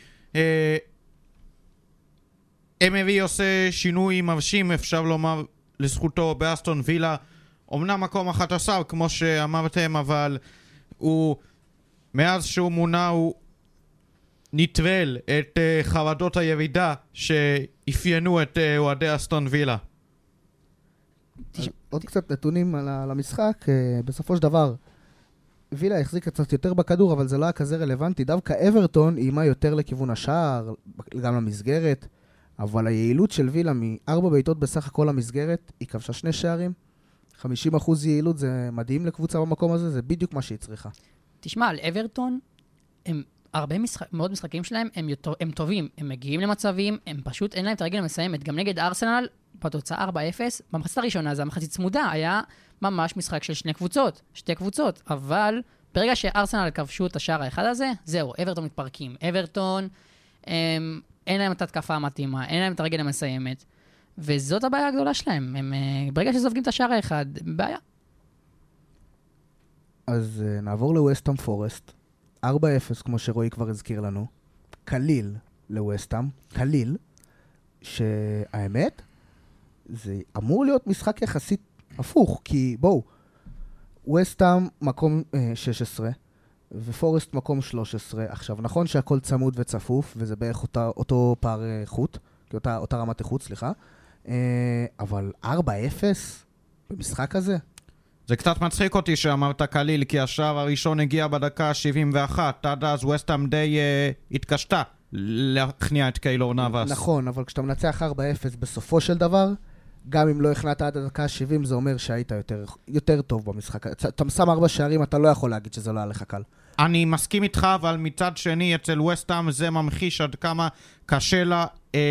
MV עושה שינוי מרשים, אפשר לומר לזכותו, באסטון וילה. אומנם מקום 11, כמו שאמרתם, אבל הוא, מאז שהוא מונה, הוא נטרל את חרדות הירידה שאפיינו את אוהדי אסטון וילה. עוד קצת נתונים על המשחק. בסופו של דבר וילה החזיק קצת יותר בכדור, אבל זה לא היה כזה רלוונטי. דווקא אברטון אימה יותר לכיוון השער, גם למסגרת, אבל היעילות של וילה מ4 בעיטות בסך הכל למסגרת, היא כבשה 2 שערים, 50% יעילות, זה מדהים לקבוצה במקום הזה, זה בדיוק מה שהיא צריכה. תשמע, על אברטון, הם הרבה מאוד משחקים שלהם, הם טובים, הם מגיעים למצבים, הם פשוט אין להם את הרגל מסיימת. גם נגד ארסנל, בתוצאה 4-0, במחצית הראשונה, זה המחצית צמודה, היה ממש משחק של שתי קבוצות, אבל ברגע שארסנל כבשו את השער האחד הזה, זהו, אברטון מתפרקים. אברטון, אין להם את התקפה המתאימה, אין להם את הרגל המסיימת, וזאת הבעיה הגדולה שלהם. הם, ברגע שזופגים את השער האחד, בעיה. אז נעבור לווסטהאם פורסט. 4-0, כמו שרועי כבר הזכיר לנו, כליל לווסטהאם, כליל, שהאמת, זה אמור להיות משחק יחסית הפוך, כי בואו, ווסטהאם מקום 16, ופורסט מקום 13, עכשיו נכון שהכל צמוד וצפוף, וזה בערך אותו פער חוט, אותה רמת איכות, סליחה, אבל 4-0 במשחק הזה? זה קצת מצחיק אותי שאמרת כליל, כי השער הראשון הגיע בדקה 71, עד אז ווסטהאם די התקשתה להכניע את קיילור נאבס. נכון, אבל כשאתה מנצח 4-0 בסופו של דבר, גם אם לא הכנעת עד הדקה 70, זה אומר שהיית יותר טוב במשחק. אתה שם 4 שערים, אתה לא יכול להגיד שזה לא היה לך קל. אני מסכים איתך, אבל מצד שני, אצל ווסטהאם זה ממחיש עד כמה קשה לה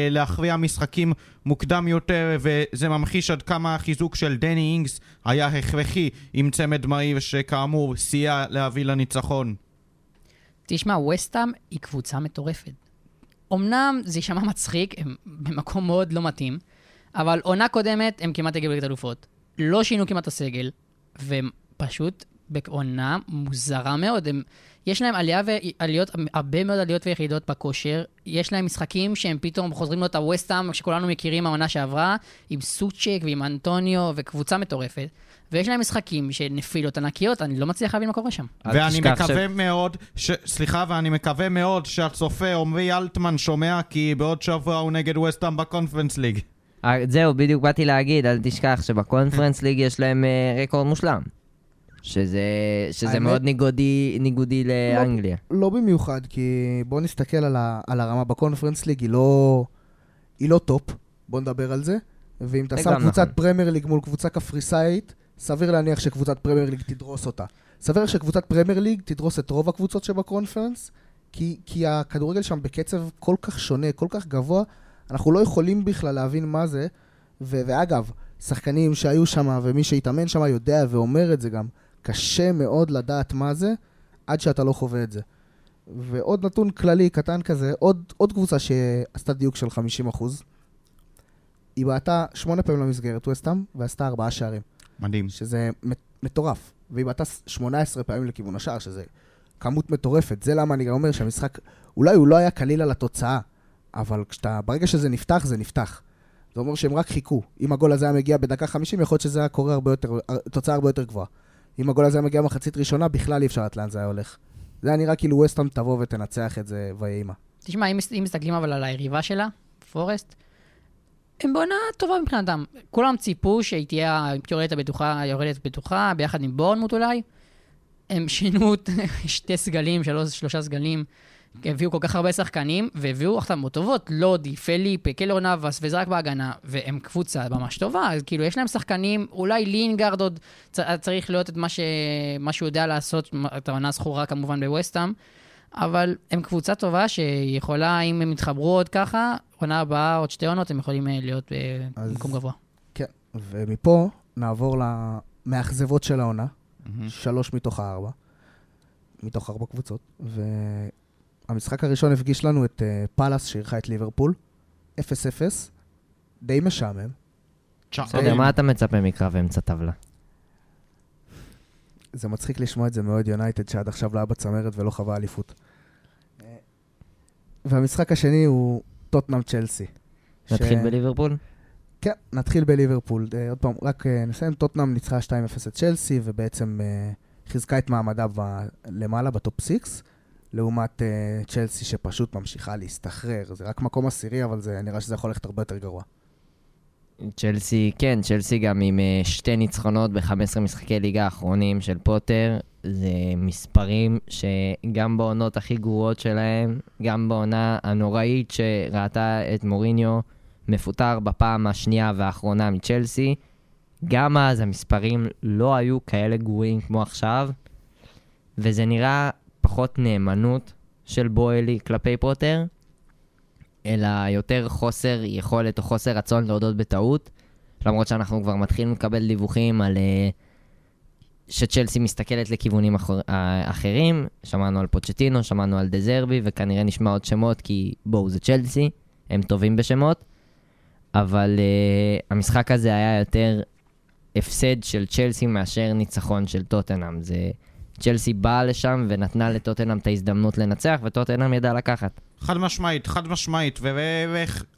להכריע משחקים מוקדם יותר, וזה ממחיש עד כמה החיזוק של דני אינגס היה הכרחי עם צמד מהיר שכאמור סייע להביא לניצחון. תשמע, ווסטהאם היא קבוצה מטורפת. אמנם זה יישמע מצחיק, הם במקום מאוד לא מתאים, אבל עונה קודמת הם כמעט הגיעו ליגת אלופות. לא שינו כמעט הסגל, והם פשוט בעונה מוזרה מאוד. יש להם הרבה מאוד עליות ויחידות בכושר. יש להם משחקים שהם פתאום חוזרים לו את הווסטהאם, שכולנו מכירים העונה שעברה, עם סוצ'ק ועם אנטוניו וקבוצה מטורפת. ויש להם משחקים שנפילות ענקיות, אני לא מצליח להבין מה קורה שם. ואני מקווה מאוד, סליחה, ואני מקווה מאוד שהצופה עומרי אלטמן שומע, כי בעוד שבוע הוא נגד ווסטהאם בקונפרנס ליג. זהו, בדיוק באתי להגיד, אל תשכח שבקונפרנס ליג יש להם רקורד מושלם. שזה מאוד ניגודי לאנגליה. לא במיוחד, כי בואו נסתכל על הרמה בקונפרנס ליג, היא לא טופ, בואו נדבר על זה. ואם אתה שם קבוצת פרמייר ליג מול קבוצה קפריסאית, סביר להניח שקבוצת פרמייר ליג תדרוס אותה. סביר שקבוצת פרמייר ליג תדרוס את רוב הקבוצות שבקונפרנס, כי הכדורגל שם בקצב כל כך שונה, כל כך גבוה, אנחנו לא יכולים בכלל להבין מה זה, ואגב, שחקנים שהיו שם ומי שהתאמן שם יודע ואומר את זה גם, קשה מאוד לדעת מה זה, עד שאתה לא חווה את זה. ועוד נתון כללי קטן כזה, עוד קבוצה שעשתה דיוק של 50%, היא בעטה 8 פעמים למסגרת, הוא הסתם, ועשתה 4 שערים. מדהים. שזה מטורף. והיא בעטה 18 פעמים לכיוון השער, שזה כמות מטורפת. זה למה אני גם אומר שהמשחק, אולי הוא לא היה קליל על התוצאה, אבל ברגע שזה נפתח, זה נפתח. זה אומר שהם רק חיכו. אם הגול הזה היה מגיע בדקה 50, יכול להיות שזה היה קורה תוצאה הרבה יותר גבוהה. אם הגול הזה היה מגיע מחצית ראשונה, בכלל אי אפשר לאן זה היה הולך. זה היה נראה כאילו ווסטהאם תבוא ותנצח את זה ויהימה. תשמע, אם מסתכלים אבל על היריבה שלה, פורסט, הם בעונה טובה מבחינתם. כולם ציפו שהיא תהיה יורדת בטוחה, ביחד עם בורנמוט אולי. הם שינו 2 סגלים, 3 סגלים. הביאו כל כך הרבה שחקנים, והביאו החתמות טובות, לודי, פליפה, קלור נאבס, וזה רק בהגנה, והם קבוצה ממש טובה, אז כאילו יש להם שחקנים, אולי לינגארד עוד צריך להיות את מה שהוא יודע לעשות, את העונה הזכורה כמובן בווסטהאם, אבל הם קבוצה טובה שיכולה, אם הם יתחברו עוד ככה, עונה הבאה, עוד 2 עונות, הם יכולים להיות במקום גבוה. כן, ומפה נעבור למאכזבות של העונה, 3 מתוך 4, מתוך 4 קבוצות, המשחק הראשון הפגיש לנו את פלאס שאירחה את ליברפול, 0-0, די משעמם. בסדר, מה אתה מצפה מקרב אמצע טבלה? זה מצחיק לשמוע את זה מאוד יונייטד, שעד עכשיו לא היה בצמרת ולא חווה אליפות. והמשחק השני הוא טוטנהאם צ'לסי. נתחיל בליברפול? כן, נתחיל בליברפול. עוד פעם, רק נסיים, טוטנהאם ניצחה 2-0 את צ'לסי, ובעצם חיזקה את מעמדה למעלה בטופ 6, לעומת צ'לסי שפשוט ממשיכה להסתחרר. זה רק מקום עשירי, אבל זה נראה שזה יכול ללכת הרבה יותר גרוע. צ'לסי, כן, צ'לסי גם עם 2 ניצחונות ב-15 משחקי ליגה האחרונים של פוטר. זה מספרים שגם בעונות הכי גרועות שלהם, גם בעונה הנוראית שראתה את מוריניו מפוטר בפעם השנייה והאחרונה מצ'לסי, גם אז המספרים לא היו כאלה גרועים כמו עכשיו, וזה נראה פחות נאמנות של בואלי כלפי פוטר, אלא יותר חוסר יכולת או חוסר רצון להודות בטעות, למרות שאנחנו כבר מתחילים לקבל דיווחים על שצ'לסי מסתכלת לכיוונים אחרים, שמענו על פוצ'טינו, שמענו על דזרבי, וכנראה נשמע עוד שמות, כי בואו זה צ'לסי, הם טובים בשמות, אבל המשחק הזה היה יותר הפסד של צ'לסי מאשר ניצחון של טוטנהאם, זה צ'לסי באה לשם ונתנה לטוטנהאם את ההזדמנות לנצח, וטוטנהאם ידעה לקחת. חד משמעית,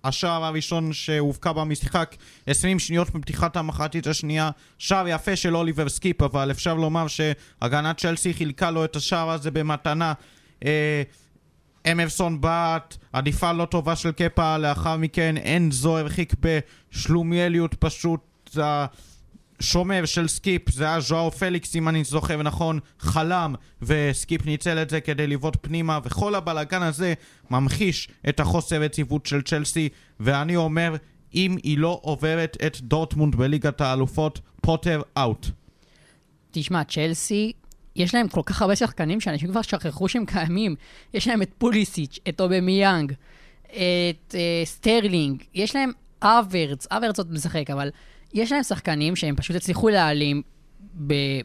והשער הראשון שהובקע במשחק, 20 שניות מפתיחת המחצית השנייה, שער יפה של אוליבר סקיפ, אבל אפשר לומר שהגנת צ'לסי חילקה לו את השער הזה במתנה. אמרסון בעט, עדיפה לא טובה של קפה, לאחר מכן אנזו הרחיק בשלומיאליות פשוט, שומר של סקיפ, זה היה ז'ואו פליקס אם אני זוכר נכון, חלם וסקיפ ניצל את זה כדי לבעוט פנימה, וכל הבלגן הזה ממחיש את החוסר יציבות של צ'לסי, ואני אומר, אם היא לא עוברת את דורטמונד בליגת האלופות, פוטר אאוט. תשמע, צ'לסי יש להם כל כך הרבה שחקנים שאנשים כבר שכחו שהם קיימים, יש להם את פוליסיץ', את אובמיאנג, את סטרלינג, יש להם אברץ עוד משחק, אבל יש להם שחקנים שהם פשוט הצליחו להעלים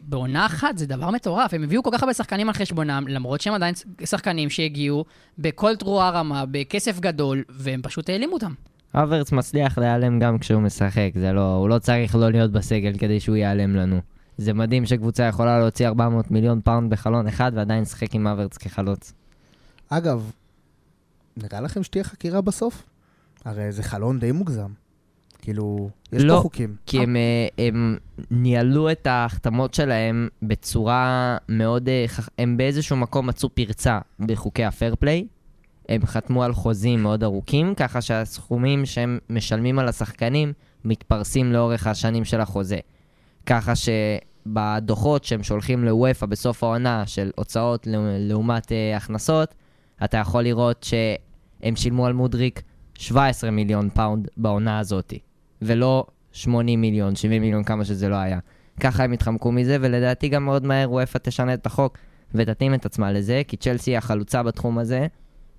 בעונה אחת, זה דבר מטורף. הם הביאו כל כך הרבה שחקנים על חשבונם, למרות שהם עדיין שחקנים שהגיעו בכל תרועה רמה, בכסף גדול, והם פשוט העלימו אותם. אברץ מצליח להיעלם גם כשהוא משחק, הוא לא צריך לא להיות בסגל כדי שהוא ייעלם לנו. זה מדהים שקבוצה יכולה להוציא 400 מיליון פאונד בחלון אחד, ועדיין שחק עם אברץ כחלוץ. אגב, נראה לכם שתהיה חקירה בסוף? הרי זה חלון די מוגזם. כאילו, יש פה חוקים. לא, כי הם ניהלו את ההחתמות שלהם בצורה מאוד... הם באיזשהו מקום מצאו פרצה בחוקי הפרפליי, הם חתמו על חוזים מאוד ארוכים, ככה שהסכומים שהם משלמים על השחקנים מתפרסים לאורך השנים של החוזה. ככה שבדוחות שהם שולחים לוויפה בסוף העונה של הוצאות לעומת הכנסות, אתה יכול לראות שהם שילמו על מודריק 17 מיליון פאונד בעונה הזאת, ולא 80 מיליון, 70 מיליון, כמה שזה לא היה. ככה הם התחמקו מזה, ולדעתי גם מאוד מהר וויפה תשנה את החוק ותתאים את עצמה לזה, כי צ'לסי היא החלוצה בתחום הזה,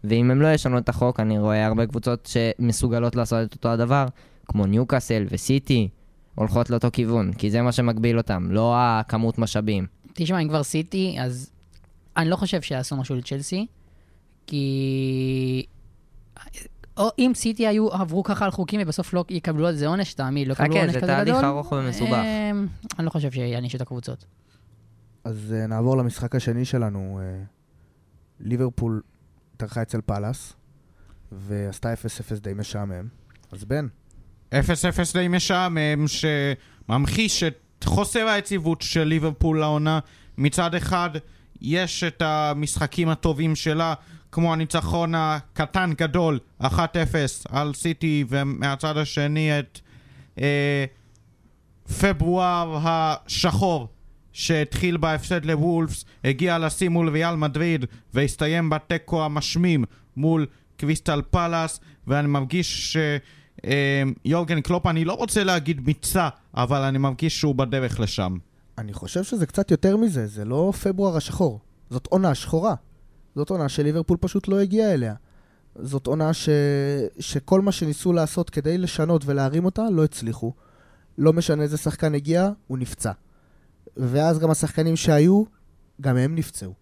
ואם הם לא ישנו את החוק, אני רואה הרבה קבוצות שמסוגלות לעשות את אותו הדבר, כמו ניוקאסל וסיטי, הולכות לאותו כיוון, כי זה מה שמגביל אותם, לא הכמות משאבים. תשמע, אם כבר סיטי, אז אני לא חושב שיעשו משהו לצ'לסי, כי... או אם סיטי היו, עברו ככה על חוקים, ובסוף לא יקבלו את זה עונש, תעמיד, לא קבלו עונש כזה גדול. זה תהליך ארוך ומסובך. אני לא חושב שיעניש את הקבוצות. אז נעבור למשחק השני שלנו. ליברפול התארחה אצל פאלאס, ועשתה 0-0 די משעמם. אז בן. 0-0 די משעמם, שממחיש את חוסר היציבות של ליברפול לעונה. מצד אחד, יש את המשחקים הטובים שלה, כמו הניצחון הקטן גדול, 1-0 על סיטי, ומהצד השני את פברואר השחור, שהתחיל בהפסד לוולפס, הגיע לסימול ויאל מדריד, והסתיים בטקו המשמים מול קריסטל פלאס, ואני מרגיש שיורגן קלופ, אני לא רוצה להגיד מיצה, אבל אני מרגיש שהוא בדרך לשם. אני חושב שזה קצת יותר מזה, זה לא פברואר השחור, זאת עונה השחורה. זאת עונה שליברפול פשוט לא הגיעה אליה. זאת עונה שכל מה שניסו לעשות כדי לשנות ולהרים אותה, לא הצליחו. לא משנה איזה שחקן הגיע, הוא נפצע. ואז גם השחקנים שהיו, גם הם נפצעו.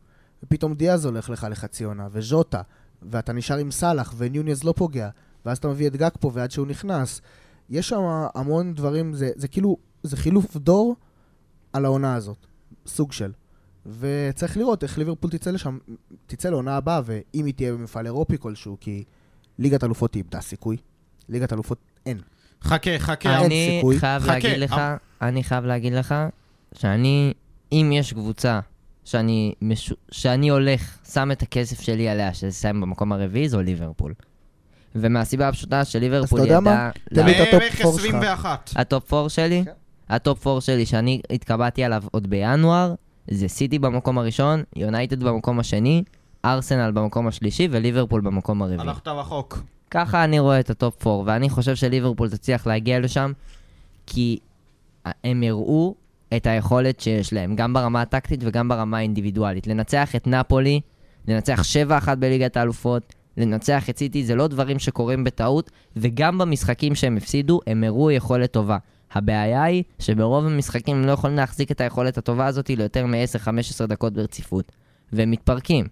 ופתאום דיאז הולך לך לחצי עונה, וז'וטה, ואתה נשאר עם סלח, וניוניז לא פוגע, ואז אתה מביא את גג פה, ועד שהוא נכנס. יש שם המון דברים, זה כאילו, זה חילוף דור על העונה הזאת. סוג של. וצריך לראות איך ליברפול תצא לשם, תצא לעונה הבאה, ואם היא תהיה במפעל אירופי כלשהו, כי ליגת אלופות היא איבדה סיכוי. ליגת אלופות אין. חכה. אני חייב להגיד לך, שאני, אם יש קבוצה שאני הולך, שם את הכסף שלי עליה, שסיים במקום הרביעי, זו ליברפול. ומהסיבה הפשוטה של ליברפול ידעה... בערך 21. הטופ 4 שלי, שאני התקבעתי עליו עוד בינואר, זה סיטי במקום הראשון, יונייטד במקום השני, ארסנל במקום השלישי וליברפול במקום הרביעי. הלכת רחוק. ככה אני רואה את הטופ 4, ואני חושב שליברפול תצליח להגיע לשם, כי הם יראו את היכולת שיש להם, גם ברמה הטקטית וגם ברמה האינדיבידואלית. לנצח את נאפולי, לנצח 7-1 בליגת האלופות, לנצח את סיטי, זה לא דברים שקורים בטעות, וגם במשחקים שהם הפסידו, הם הראו יכולת טובה. הבעיה היא שברוב המשחקים הם לא יכולים להחזיק את היכולת הטובה הזאת ליותר מ-10-15 דקות ברציפות, והם מתפרקים.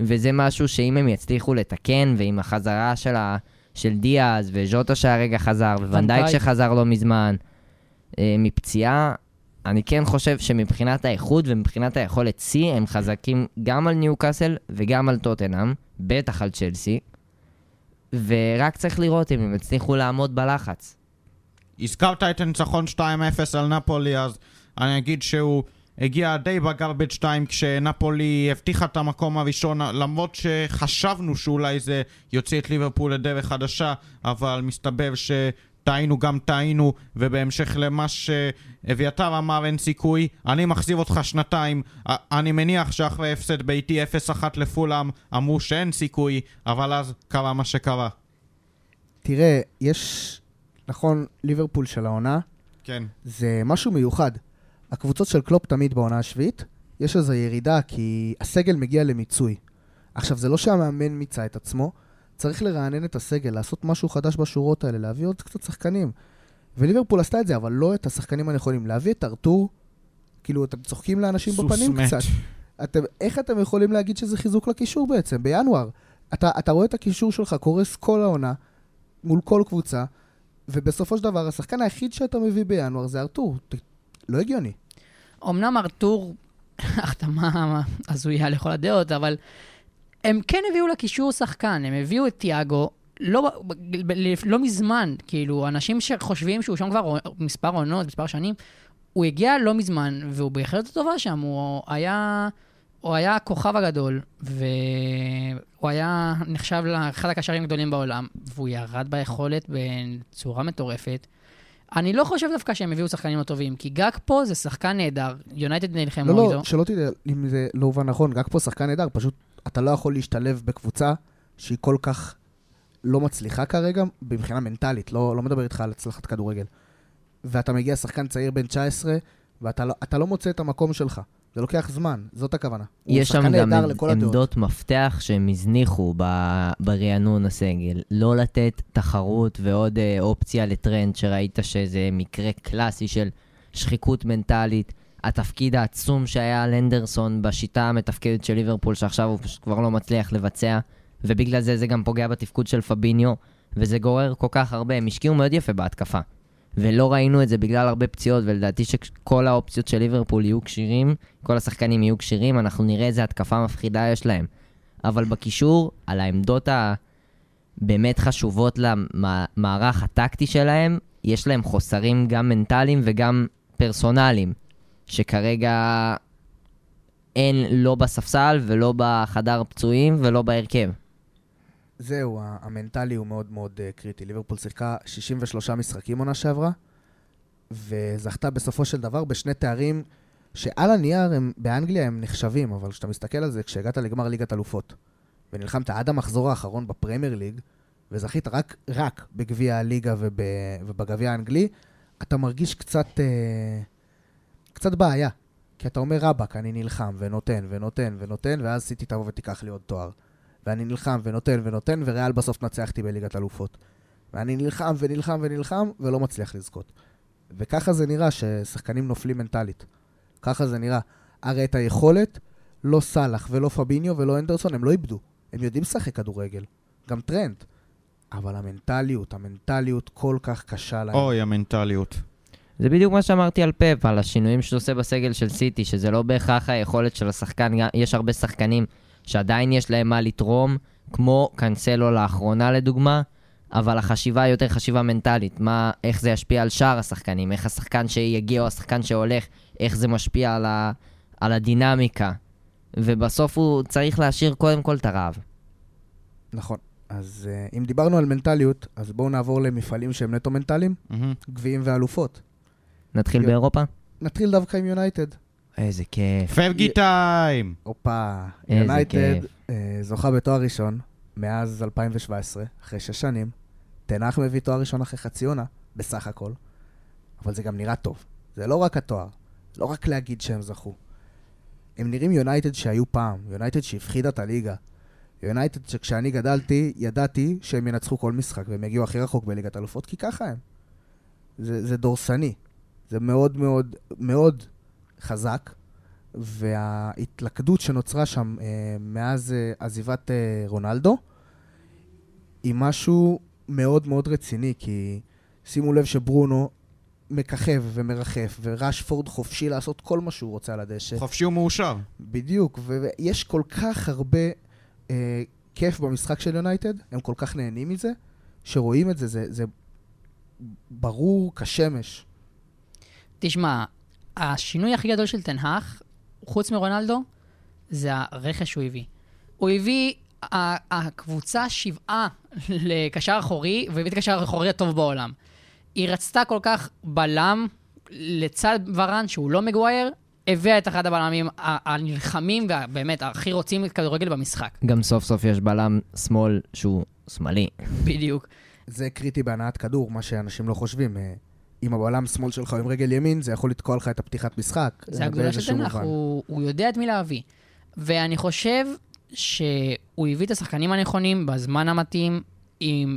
וזה משהו שאם הם יצליחו לתקן, ועם החזרה של דיאז, וז'וטה שהרגע חזר, וונדייק שחזר לא מזמן, מפציעה, אני כן חושב שמבחינת האיכות ומבחינת היכולת C, הם חזקים גם על ניוקאסל וגם על טוטנהאם, בטח על צ'לסי, ורק צריך לראות אם הם הצליחו לעמוד בלחץ. הזכרת את הניצחון 2-0 על נפולי, אז אני אגיד שהוא הגיע די בגרבג' 2 כשנפולי הבטיחה את המקום הראשון, למרות שחשבנו שאולי זה יוציא את ליברפול לדרך חדשה, אבל מסתבר טעינו, ובהמשך למה שאביתר אמר אין סיכוי, אני מחזיר אותך שנתיים. אני מניח שאחרי הפסד ביתי 0-1 לפולם אמרו שאין סיכוי, אבל אז קרה מה שקרה. תראה, יש... נכון, ליברפול של העונה, כן. זה משהו מיוחד. הקבוצות של קלופ תמיד בעונה השביעית, יש איזו ירידה כי הסגל מגיע למיצוי. עכשיו, זה לא שהמאמן מיצה את עצמו, צריך לרענן את הסגל, לעשות משהו חדש בשורות האלה, להביא עוד קצת שחקנים. וליברפול עשתה את זה, אבל לא את השחקנים הנכונים. להביא את ארתור, כאילו אתם צוחקים לאנשים בפנים מת. קצת. איך אתם יכולים להגיד שזה חיזוק לקישור בעצם? בינואר, אתה רואה את הקישור שלך, קורס כל העונה, מול כל קבוצה, ובסופו של דבר, השחקן היחיד שאתה מביא בינואר זה ארתור. לא הגיוני. אמנם ארתור, החתמה הזויה לכל הדעות, אבל הם כן הביאו לקישור שחקן, הם הביאו את תיאגו, לא מזמן, כאילו, אנשים שחושבים שהוא שם כבר מספר עונות, מספר שנים, הוא הגיע לא מזמן, והוא בהחלט טובה שם, הוא היה הכוכב הגדול, והוא היה נחשב לאחד הקשרים הגדולים בעולם, והוא ירד ביכולת בצורה מטורפת. אני לא חושב דווקא שהם הביאו שחקנים לא טובים, כי גאק פה זה שחקן נהדר, יונייטד נלחם מורידו. לא, שלא תדע, אם זה לא הובן נכון, גאק פה שחקן נהדר, פשוט אתה לא יכול להשתלב בקבוצה שהיא כל כך לא מצליחה כרגע, במבחינה מנטלית, לא מדבר איתך על הצלחת כדורגל. ואתה מגיע שחקן צעיר בן 19, ואתה לא מוצא את המקום שלך. זה לוקח זמן, זאת הכוונה. יש שם גם עמדות מפתח שהם הזניחו ברענון הסגל. לא לתת תחרות ועוד אופציה לטרנד שראית שזה מקרה קלאסי של שחיקות מנטלית. התפקיד העצום שהיה לנדרסון בשיטה המתפקדת של ליברפול שעכשיו הוא כבר לא מצליח לבצע. ובגלל זה זה גם פוגע בתפקוד של פביניו, וזה גורר כל כך הרבה. הם השקיעו מאוד יפה בהתקפה. ולא ראינו את זה בגלל הרבה פציעות, ולדעתי שכל האופציות של ליברפול יהיו כשירים, כל השחקנים יהיו כשירים, אנחנו נראה איזה התקפה מפחידה יש להם. אבל בקישור, על העמדות הבאמת חשובות למערך הטקטי שלהם, יש להם חוסרים גם מנטליים וגם פרסונליים, שכרגע אין לא בספסל ולא בחדר פצועים ולא בהרכב. זהו, המנטלי הוא מאוד מאוד קריטי. ליברפול שיחקה 63 משחקים עונה שעברה, וזכתה בסופו של דבר בשני תארים שעל הנייר הם, באנגליה הם נחשבים, אבל כשאתה מסתכל על זה, כשהגעת לגמר ליגת אלופות, ונלחמת עד המחזור האחרון בפרמייר ליג, וזכית רק בגביע הליגה ובגביע האנגלי, אתה מרגיש קצת בעיה, כי אתה אומר רבק, אני נלחם ונותן ונותן ונותן, ואז סיטי תבוא ותיקח לי עוד תואר. ואני נלחם ונותן ונותן, וריאל בסוף נצחתי בליגת אלופות. ואני נלחם ונלחם ונלחם, ולא מצליח לזכות. וככה זה נראה ששחקנים נופלים מנטלית. ככה זה נראה. הרי את היכולת, לא סלח ולא פביניו ולא אנדרסון, הם לא איבדו. הם יודעים שחק כדורגל. גם טרנד. אבל המנטליות כל כך קשה להם. אוי, המנטליות. זה בדיוק מה שאמרתי על פאפ, על השינויים שעושה בסגל של סיטי, שזה לא בהכרח היכולת של השחקן. יש הרבה שחקנים שעדיין יש להם מה לתרום, כמו קנסלו לאחרונה לדוגמה, אבל החשיבה יותר חשיבה מנטלית, איך זה ישפיע על שאר השחקנים, איך השחקן שיגיע או השחקן שהולך, איך זה משפיע על הדינמיקה, ובסוף הוא צריך להשאיר קודם כל את הרעב. נכון, אז אם דיברנו על מנטליות, אז בואו נעבור למפעלים שהם נטו מנטליים, גביעים ואלופות. נתחיל באירופה? נתחיל דווקא עם יונייטד. איזה כיף. פרגי טיים. אופה, יונייטד זוכה בתואר ראשון מאז 2017, אחרי 6 שנים. תנח מביא תואר ראשון אחרי חצי עונה, בסך הכל. אבל זה גם נראה טוב. זה לא רק התואר, לא רק להגיד שהם זכו. הם נראים יונייטד שהיו פעם, יונייטד שהפחידה את הליגה. יונייטד שכשאני גדלתי, ידעתי שהם ינצחו כל משחק, והם הגיעו הכי רחוק בליגת אלופות, כי ככה הם. זה דורסני. זה מאוד מאוד מאוד חזק, וההתלכדות שנוצרה שם מאז עזיבת רונלדו, היא משהו מאוד מאוד רציני, כי שימו לב שברונו מככב ומרחף, ורשפורד חופשי לעשות כל מה שהוא רוצה על הדשא. חופשי ומאושר. בדיוק, ויש כל כך הרבה כיף במשחק של יונייטד, הם כל כך נהנים מזה, שרואים את זה, זה ברור כשמש. תשמע, השינוי הכי גדול של תנהך, חוץ מרונלדו, זה הרכש שהוא הביא. הוא הביא הקבוצה 7 לקשר אחורי, והביא את הקשר האחורי הטוב בעולם. היא רצתה כל כך בלם לצד ורן, שהוא לא מגווייר, הביאה את אחד הבלמים הנלחמים, ובאמת, הכי רוצים את כדורגל במשחק. גם סוף סוף יש בלם שמאל שהוא שמאלי. בדיוק. זה קריטי בהנעת כדור, מה שאנשים לא חושבים. אם הבעולם שמאל שלך עם רגל ימין, זה יכול לתקוע לך את הפתיחת משחק. זה הגדולה של תנח, הוא יודע את מי להביא. ואני חושב שהוא הביא את השחקנים הנכונים בזמן המתאים,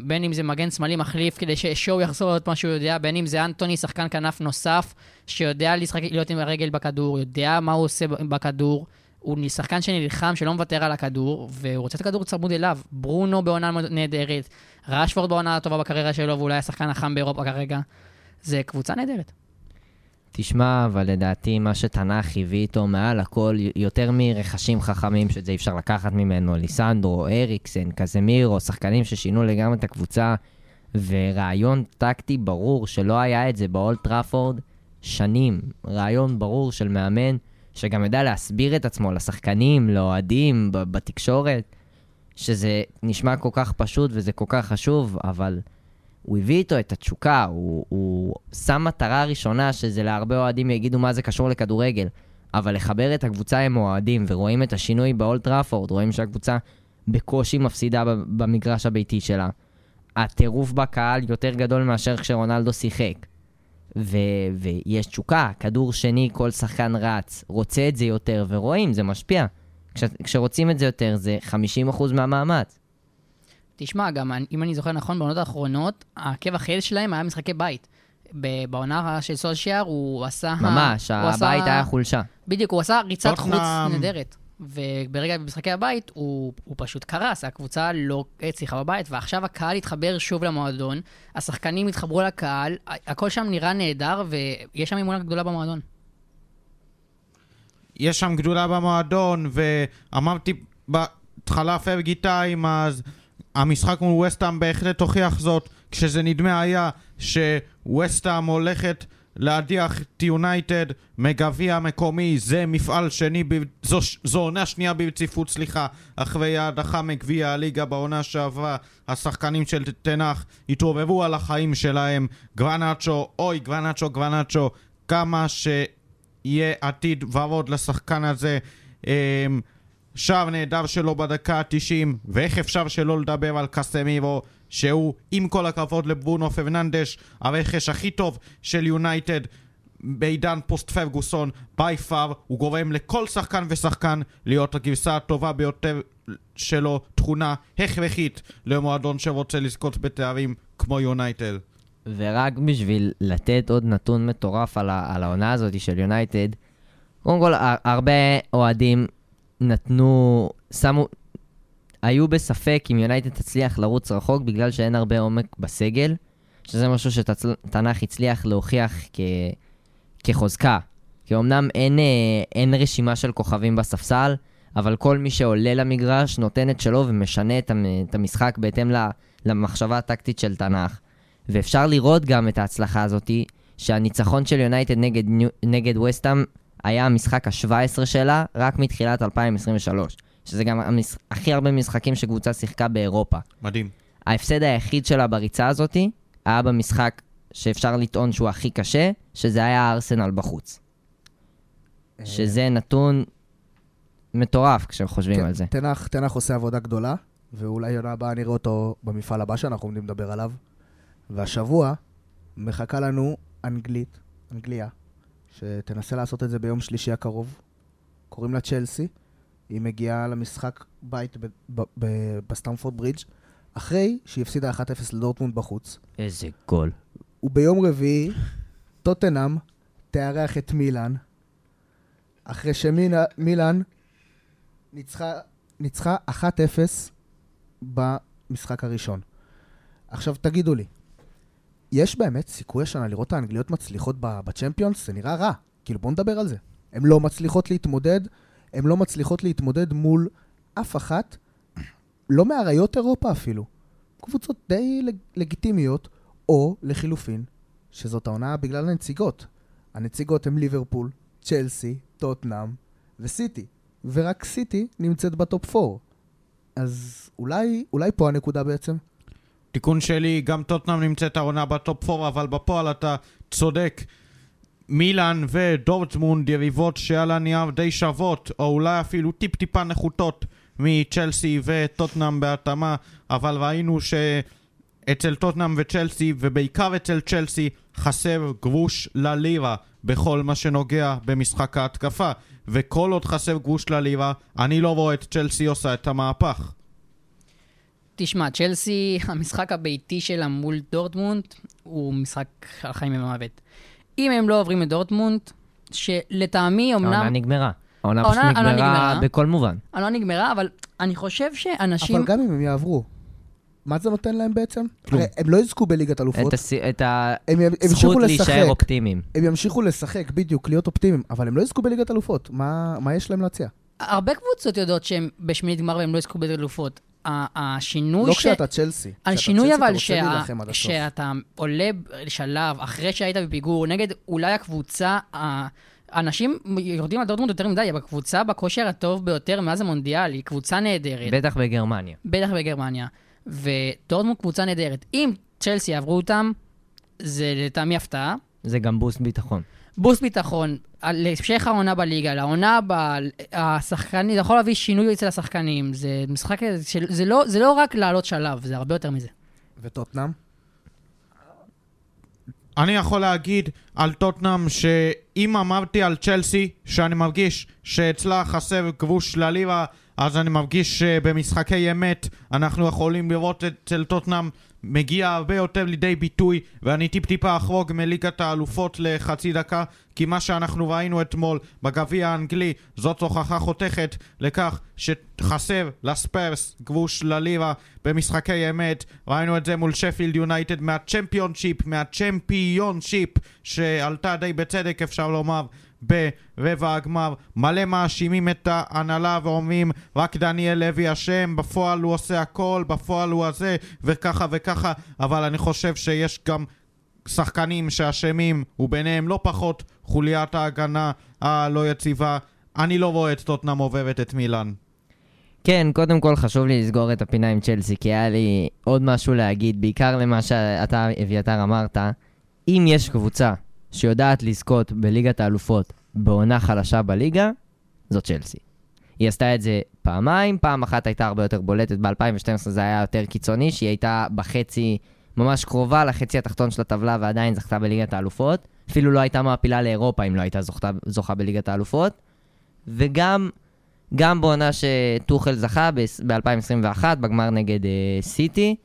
בין אם זה מגן שמאלי מחליף, כדי ששואו יחזור להיות מה שהוא יודע, בין אם זה אנטוני, שחקן כנף נוסף, שיודע להיות עם הרגל בכדור, יודע מה הוא עושה בכדור, הוא שחקן שנלחם, שלא מוותר על הכדור, והוא רוצה את הכדור צמוד אליו. ברונו בעונה נהדרת, רשפורד בעונה הטובה בקריירה שלו, ואולי השחקן החם באירופה כרגע. זה קבוצה נהדרת. תשמע, אבל לדעתי מה שתנ"ך הביא איתו מעל הכל, יותר מרכשים חכמים שזה אפשר לקחת ממנו, ליסנדרו, אריקסן, קזמירו, שחקנים ששינו לגמרי את הקבוצה, ורעיון טקטי ברור שלא היה את זה באולד טראפורד שנים, רעיון ברור של מאמן שגם ידע להסביר את עצמו לשחקנים, לאוהדים, בתקשורת, שזה נשמע כל כך פשוט וזה כל כך חשוב, אבל הוא הביא איתו את התשוקה, הוא שם מטרה ראשונה, שזה להרבה אוהדים יגידו מה זה קשור לכדורגל, אבל לחבר את הקבוצה עם אוהדים, ורואים את השינוי באולד טראפורד, רואים שהקבוצה בקושי מפסידה במגרש הביתי שלה. הטירוף בקהל יותר גדול מאשר כשרונלדו שיחק. ויש תשוקה, כדור שני, כל שחקן רץ, רוצה את זה יותר, ורואים, זה משפיע. כשרוצים את זה יותר, זה 50% מהמאמץ. תשמע, גם אם אני זוכר נכון, בעונות האחרונות, עקב החל שלהם היה משחקי בית. בעונה של סולשייר הוא עשה... ממש, הבית היה חולשה. בדיוק, הוא עשה ריצת חוץ נדרת. וברגע במשחקי הבית הוא פשוט קרס, הקבוצה לא הצליחה בבית, ועכשיו הקהל התחבר שוב למועדון, השחקנים התחברו לקהל, הכל שם נראה נהדר, ויש שם אמונה גדולה במועדון. יש שם גדולה במועדון, ואמרתי בהתחלה פרגיטיים, אז המשחק מול וסטאם בהחלט הוכיח זאת, כשזה נדמה היה שווסטאם הולכת להדיח את יונייטד מגביע המקומי, זה מפעל שני, זו עונה שנייה ברציפות, סליחה, אחרי ההדחה מגביע הליגה בעונה שעברה, השחקנים של תנ"ך התרובבו על החיים שלהם, גרנצ'ו, אוי גרנצ'ו, גרנצ'ו, כמה שיהיה עתיד ורוד לשחקן הזה, שער נהדר שלו בדקה ה-90, ואיך אפשר שלא לדבר על קסמירו, שהוא עם כל הכבוד לברונו פרננדש, הרכש הכי טוב של יונייטד בעידן פוסט פרגוסון, בי פאר, הוא גורם לכל שחקן ושחקן להיות הגרסה הטובה ביותר שלו, תכונה הכרחית למועדון שרוצה לזכות בתארים כמו יונייטד. ורק בשביל לתת עוד נתון מטורף על העונה הזאת של יונייטד, קודם כל הרבה אוהדים נתנו, שמו, היו בספק אם יונייטד תצליח לרוץ רחוק בגלל שאין הרבה עומק בסגל, שזה משהו שתנ"ך הצליח להוכיח כחוזקה. כי אמנם אין רשימה של כוכבים בספסל, אבל כל מי שעולה למגרש נותן את שלו ומשנה את המשחק בהתאם למחשבה הטקטית של תנ"ך. ואפשר לראות גם את ההצלחה הזאת, שהניצחון של יונייטד נגד וסטאם היה המשחק ה-17 שלה רק מתחילת 2023. שזה גם הכי הרבה משחקים שקבוצה שיחקה באירופה. מדהים. ההפסד היחיד שלה בריצה הזאת היה במשחק שאפשר לטעון שהוא הכי קשה, שזה היה ארסנל בחוץ. שזה נתון מטורף כשחושבים על זה. תנ"ך עושה עבודה גדולה, ואולי עונה הבאה נראה אותו במפעל הבא שאנחנו עומדים לדבר עליו. והשבוע מחכה לנו אנגליה, שתנסה לעשות את זה ביום שלישי הקרוב. קוראים לה צ'לסי. היא מגיעה למשחק בית בסטמפורד ברידג' אחרי שהיא הפסידה 1-0 לדורטמונד בחוץ. איזה גול. וביום רביעי, טוטנהאם תארח את מילאן, אחרי שמילאן ניצחה 1-0 במשחק הראשון. עכשיו תגידו לי, יש באמת סיכוי השנה לראות האנגליות מצליחות בצ'מפיונס? זה נראה רע. כאילו בואו נדבר על זה. הן לא מצליחות להתמודד, הן לא מצליחות להתמודד מול אף אחת, לא מעריות אירופה אפילו. קבוצות די לגיטימיות, או לחילופין, שזאת העונה בגלל הנציגות. הנציגות הן ליברפול, צ'לסי, טוטנהאם וסיטי. ורק סיטי נמצאת בטופ 4. אז אולי פה הנקודה בעצם? תיקון שלי, גם טוטנהאם נמצאת העונה בטופ 4, אבל בפועל אתה צודק. מילאן ודורטמונד יריבות שעל הנייר די שוות, או אולי אפילו טיפ-טיפה נחותות מצ'לסי וטוטנהאם בהתאמה, אבל ראינו שאצל טוטנהאם וצ'לסי, ובעיקר אצל צ'לסי, חסר גרוש ללירה בכל מה שנוגע במשחק ההתקפה, וכל עוד חסר גרוש ללירה, אני לא רואה את צ'לסי עושה את המהפך. תשמע, צ'לסי, המשחק הביתי שלה מול דורטמונד הוא משחק על חיים ומוות. אם הם לא עוברים לדורטמונד, שלטעמי אומנם... העונה נגמרה. העונה פשוט נגמרה בכל מובן. העונה נגמרה, אבל אני חושב שאנשים... אבל גם אם הם יעברו. מה זה נותן להם בעצם? הם לא יזכו בליגת אלופות. את הזכות להישאר אופטימיים. הם ימשיכו לשחק, בדיוק, להיות אופטימיים, אבל הם לא יזכו בליגת אלופות. מה יש להם להציע? הרבה קבוצות יודעות שהם בשמינית גמר והם לא יזכו בליגת אלופות. השינוי... לא כשאתה צ'לסי. השינוי אבל שאתה עולה לשלב, אחרי שהיית בפיגור, נגד אולי הקבוצה... אנשים יורדים על דורטמונד יותר מדי, בקבוצה בכושר הטוב ביותר מאז המונדיאל, היא קבוצה נהדרת. בטח בגרמניה. בטח בגרמניה. ודורטמונד קבוצה נהדרת. אם צ'לסי יעברו אותם, זה לטעמי הפתעה. זה גם בוסט ביטחון. בוסט ביטחון. להמשך העונה בליגה, לעונה הבאה, השחקנים, אתה יכול להביא שינוי אצל השחקנים. זה משחק, זה לא רק לעלות שלב, זה הרבה יותר מזה. וטוטנאם? אני יכול להגיד על טוטנאם שאם אמרתי על צ'לסי שאני מרגיש שאצלה חסר כבוש ללירה, אז אני מרגיש שבמשחקי אמת אנחנו יכולים לראות אצל טוטנאם מגיע הרבה יותר לידי ביטוי, ואני טיפה אחרוג מליגת האלופות לחצי דקה, כי מה שאנחנו ראינו אתמול בגביע האנגלי זאת הוכחה חותכת לכך שחסר לספרס כבוש ללירה במשחקי אמת. ראינו את זה מול שפילד יונייטד מהצ'מפיונשיפ שעלתה די בצדק אפשר לומר ברבע הגמר. מלא מאשימים את ההנהלה ואומרים רק דניאל לוי אשם, בפועל הוא עושה הכל, בפועל הוא הזה וככה וככה, אבל אני חושב שיש גם שחקנים שאשמים וביניהם לא פחות חוליית ההגנה הלא יציבה. אני לא רואה את טוטנאם עוברת את מילאן. כן, קודם כל חשוב לי לסגור את הפינה עם צ'לסי, כי היה לי עוד משהו להגיד בעיקר למה שאתה אביתר אמרת. אם יש קבוצה שיודעת לזכות בליגת האלופות בעונה חלשה בליגה, זאת צ'לסי. היא עשתה את זה פעמיים, פעם אחת הייתה הרבה יותר בולטת, ב-2012 זה היה יותר קיצוני, שהיא הייתה בחצי, ממש קרובה לחצי התחתון של הטבלה, ועדיין זכתה בליגת האלופות. אפילו לא הייתה מעפילה לאירופה אם לא הייתה זוכה בליגת האלופות. וגם בעונה שטוחל זכה ב-2021, בגמר נגד סיטי,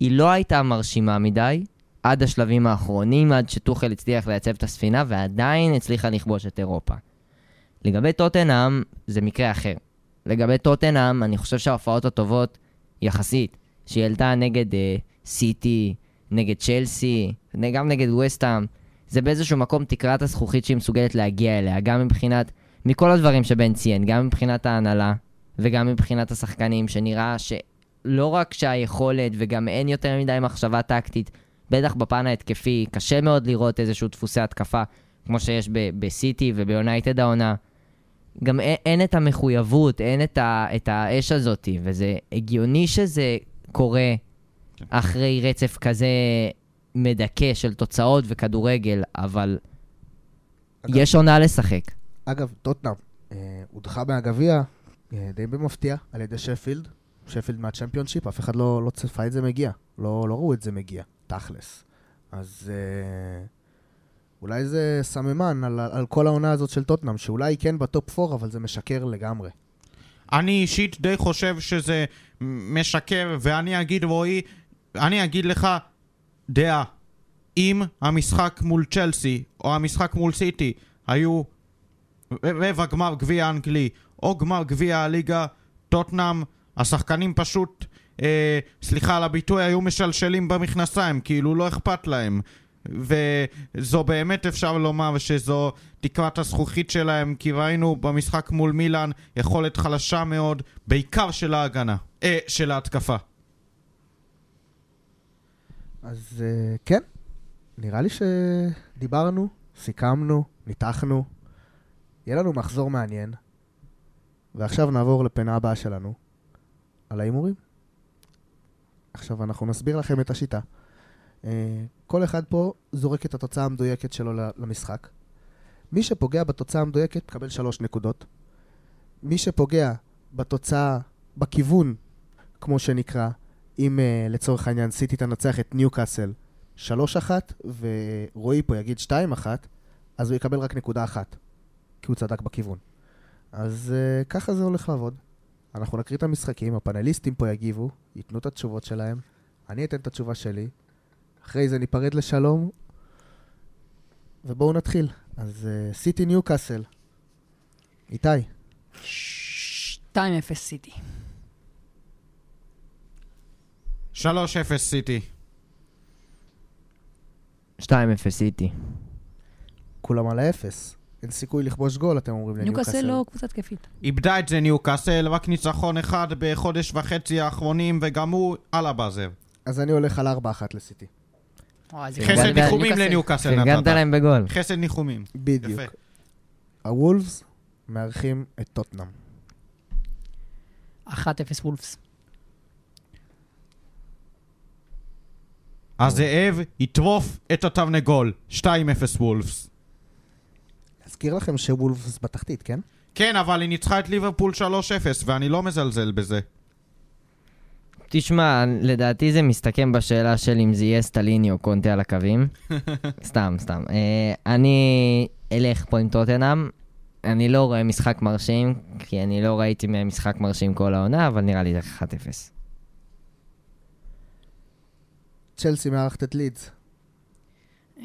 היא לא הייתה מרשימה מדי, עד השלבים האחרונים, עד שטוחל הצליח לייצב את הספינה, ועדיין הצליחה לכבוש את אירופה. לגבי טוטנהאם, זה מקרה אחר. לגבי טוטנהאם, אני חושב שההופעות הטובות יחסית, שהיא עלתה נגד סיטי, נגד צ'לסי, גם נגד ווסטהאם, זה באיזשהו מקום תקרת הזכוכית שהיא מסוגלת להגיע אליה, גם מבחינת, מכל הדברים שבן ציין, גם מבחינת ההנהלה, וגם מבחינת השחקנים, שנראה שלא רק שהיכולת, וגם אין יותר מדי מחשבה טקטית, בטח בפן ההתקפי, קשה מאוד לראות איזשהו דפוסי התקפה, כמו שיש בסיטי וביונייטד העונה. גם אין את המחויבות, אין את האש הזאת, וזה הגיוני שזה קורה אחרי רצף כזה מדכא של תוצאות וכדורגל, אבל אגב, יש עונה לשחק. אגב, טוטנאם, הודחה מהגביע די במפתיע על ידי שפילד מהצ'מפיונשיפ, אף אחד לא צפה את זה מגיע, לא ראו את זה מגיע. תכלס. אז אולי זה סממן על כל העונה הזאת של טוטנאם, שאולי כן בטופ 4, אבל זה משקר לגמרי. אני אישית די חושב שזה משקר, ואני אגיד רואי, אני אגיד לך דעה, אם המשחק מול צ'לסי, או המשחק מול סיטי, היו רבע גמר גביע האנגלי, או גמר גביע הליגה, טוטנאם, השחקנים פשוט... סליחה על הביטוי, היו משלשלים במכנסיים, כאילו לא אכפת להם, וזו באמת אפשר לומר שזו תקרת הזכוכית שלהם, כי ראינו במשחק מול מילאן יכולת חלשה מאוד, בעיקר של ההגנה, של ההתקפה. אז כן, נראה לי שדיברנו, סיכמנו, ניתחנו, יהיה לנו מחזור מעניין, ועכשיו נעבור לפינה הבאה שלנו על ההימורים. עכשיו אנחנו נסביר לכם את השיטה. כל אחד פה זורק את התוצאה המדויקת שלו למשחק. מי שפוגע בתוצאה המדויקת מקבל 3 נקודות. מי שפוגע בתוצאה, בכיוון, כמו שנקרא, אם לצורך העניין סיטי תנצח את ניוקאסל 3-1, ורועי פה יגיד 2-1, אז הוא יקבל רק 1 נקודה, כי הוא צדק בכיוון. אז ככה זה הולך לעבוד. אנחנו נקריא את המשחקים, הפאנליסטים פה יגיבו, ייתנו את התשובות שלהם, אני אתן את התשובה שלי, אחרי זה ניפרד לשלום, ובואו נתחיל. אז סיטי ניו קאסל. איתי. 2-0 סיטי. 3-0 סיטי. 2-0 סיטי. כולם על ה-0. אין סיכוי לכבוש גול, אתם אומרים לניו קאסל. ניו קאסל לא קבוצת כיפית. איבדה את זה ניו קאסל, רק ניצחון אחד בחודש וחצי האחרונים, וגם הוא על הבאזר. אז אני הולך על 4-1 לסיטי. חסד ניחומים לניו קאסל. נגנת להם בגול. חסד ניחומים. בדיוק. הוולפס מארחים את טוטנהאם. 1-0 וולפס. הזאב יטרוף את התרנגול. 2-0 וולפס. אזכיר לכם שוולפס בתחתית, כן? כן, אבל היא ניצחה את ליברפול 3-0, ואני לא מזלזל בזה. תשמע, לדעתי זה מסתכם בשאלה של אם זה יהיה סטליני או קונטה על הקווים. סתם. אני אלך פה עם טוטנהאם. אני לא רואה משחק מרשים, כי אני לא ראיתי משחק מרשים כל העונה, אבל נראה לי זה 1-0. צ'לסי מארחת את לידס. 1-1.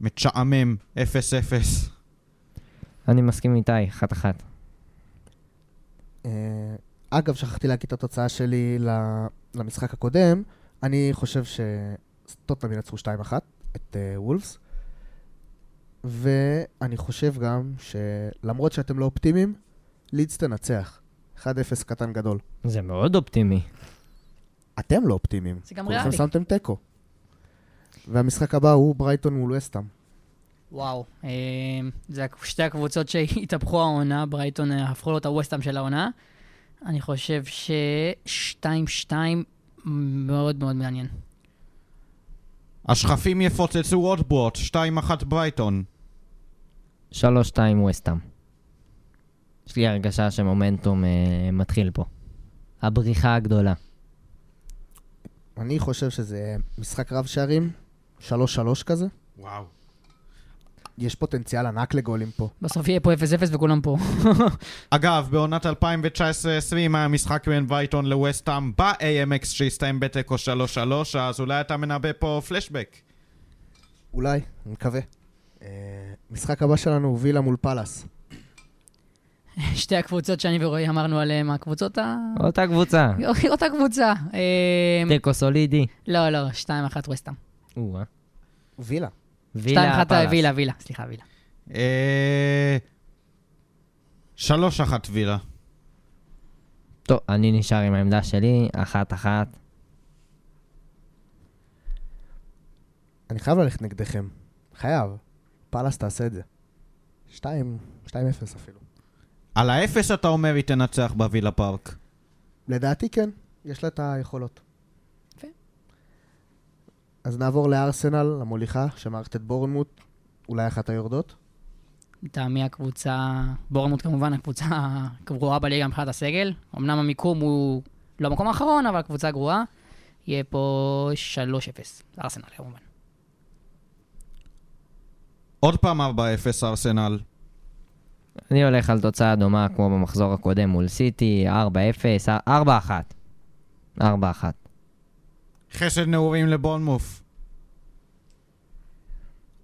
מצ'עמם, 0-0. אני מסכים איתי, 1-1. אגב, שכחתי להגיד את התוצאה שלי למשחק הקודם. אני חושב שטוטנהאם ינצחו 2-1 את וולפס. ואני חושב גם שלמרות שאתם לא אופטימיים, לידס תנצח. 1-0 קטן גדול. זה מאוד אופטימי. אתם לא אופטימיים. זה גם ריאלי. כולכם שמתם טקו. והמשחק הבא הוא ברייטון מול וסטהאם. וואו, זה שתי הקבוצות שהתהפכו העונה, ברייטון הפכו לו את הווסטהאם של העונה. אני חושב ש2-2 מאוד מאוד מעניין. השכפים יפוצצו עוד בועות, 2-1 ברייטון. 3-2 וסטהאם. יש לי הרגשה שמומנטום מתחיל פה. הבריחה הגדולה. אני חושב שזה משחק רב שערים, 3-3 כזה. וואו. יש פוטנציאל ענק לגולים פה. בסוף יהיה פה 0-0 וכולם פה. אגב, בעונת 2019-20 היה משחק בין ברייטון לווסטהאם ב-AMX שהסתיים בתיקו 3-3, אז אולי אתה מנבא פה פלשבק. אולי, אני מקווה. משחק הבא שלנו הוא וילה מול פלאס. שתי הקבוצות שאני ורועי אמרנו עליהן, הקבוצות ה... אותה קבוצה. אותה קבוצה. דקו סולידי. לא, 2-1 וסטהאם. וילה. 2-1 וילה, סליחה, וילה. 3-1 וילה. טוב, אני נשאר עם העמדה שלי, 1-1. אני חייב ללכת נגדכם. חייב. פלאס תעשה את זה. 2-0 אפילו. על האפס אתה אומר היא תנצח בווילה פארק. לדעתי כן, יש לה את היכולות. Okay. אז נעבור לארסנל, למוליכה, שמערכת את בורנמוט, אולי אחת היורדות. תעמי הקבוצה, בורנמוט כמובן, הקבוצה גרועה בליגה מבחינת הסגל. אמנם המיקום הוא לא המקום האחרון, אבל הקבוצה גרועה. יהיה פה 3-0, ארסנל כמובן. עוד פעם 4-0 ארסנל. אני הולך על תוצאה דומה כמו במחזור הקודם מול סיטי, 4-1. חסד נעורים לבורנמוף.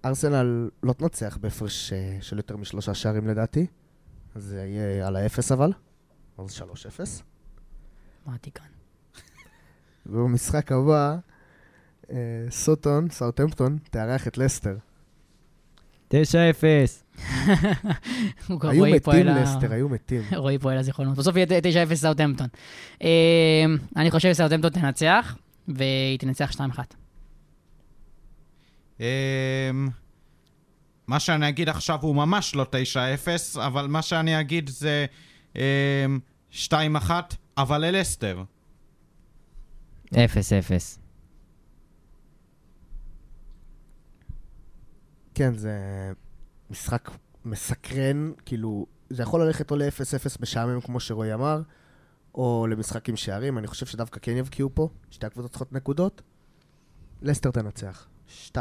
ארסנל לא תנצח בהפרש של יותר מ3 שערים לדעתי. זה יהיה על ה-0 אבל. אבל 3-0. מה תיקן? ובמשחק הבא, סוטון, סאוטהמפטון, תארח את לסטר. 9-0. היו מתים לסטר, היו מתים. רואי פועל הזיכרונות. בסוף יהיה 9-0 סאוטהמפטון. אני חושב סאוטהמפטון תנצח, והיא תנצח 2-1. מה שאני אגיד עכשיו הוא ממש לא 9-0, אבל מה שאני אגיד זה 2-1, אבל ללסטר. 0-0. כן, זה משחק מסקרן, כאילו, זה יכול ללכת או ל-0-0 משעמם, כמו שרועי אמר, או למשחק עם שערים. אני חושב שדווקא כן יבקיעו פה, שתי הקבוצות צריכות נקודות. לסטר תנצח, 2-0.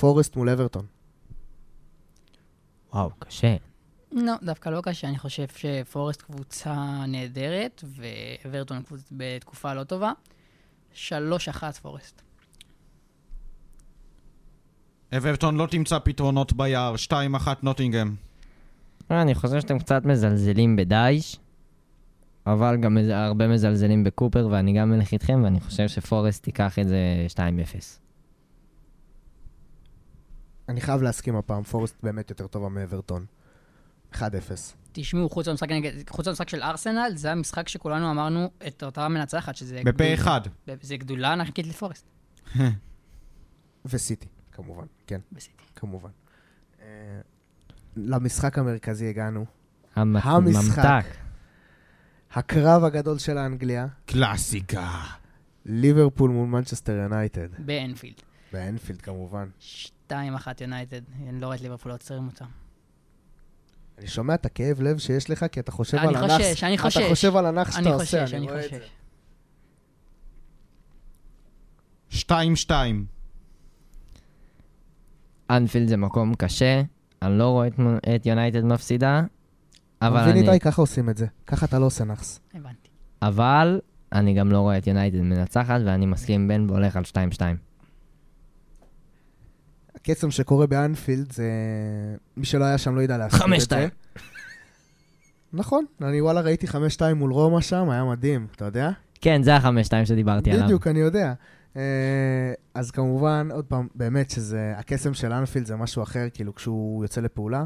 פורסט מול אברטון. וואו, קשה. לא, דווקא לא קשה. אני חושב שפורסט קבוצה נהדרת, ואברטון קבוצה בתקופה לא טובה. 3-1 פורסט. אברטון לא תמצא פתרונות ביער, 2-1 נוטינגהם. אני חושב שאתם קצת מזלזלים בדייש, אבל גם הרבה מזלזלים בקופר, ואני גם מלך איתכם, ואני חושב שפורסט תיקח את זה 2-0. אני חייב להסכים הפעם, פורסט באמת יותר טובה מאברטון. 1-0. תשמעו, חוץ המשחק של ארסנל, זה המשחק שכולנו אמרנו את אותה מנצחת, שזה בפה אחד. זה גדולה נחקית לפורסט. וסיטי, כמובן. כן, וסיטי. כמובן. למשחק המרכזי הגענו. המשחק. הקרב הגדול של האנגליה. קלאסיקה. ליברפול מול מנצ'סטר יונייטד. באנפילד. באנפילד, כמובן. 2-1 יונייטד. אני לא רואה את ליברפול עוצרים אותם. אני שומע את הכאב לב שיש לך, כי אתה חושב על הנח. אתה חושב על הנח שאתה עושה. אני רואה את זה. 2-2. אנפילד זה מקום קשה. אני לא רואה את יונייטד מפסידה. מבין איתי, ככה עושים את זה. ככה אתה לא עושה נחס. הבנתי. אבל אני גם לא רואה את יונייטד מנצחת, ואני מסכים בין והולך על 2-2. הקסם שקורה באנפילד זה... מי שלא היה שם לא ידע להסכים את זה. 5-2. נכון. אני וואלה ראיתי 5-2 מול רומא שם, היה מדהים. אתה יודע? כן, זה ה-5-2 שדיברתי עליו. בדיוק, אני יודע. אז כמובן, עוד פעם, באמת שזה... הקסם של אנפילד זה משהו אחר, כאילו כשהוא יוצא לפעולה.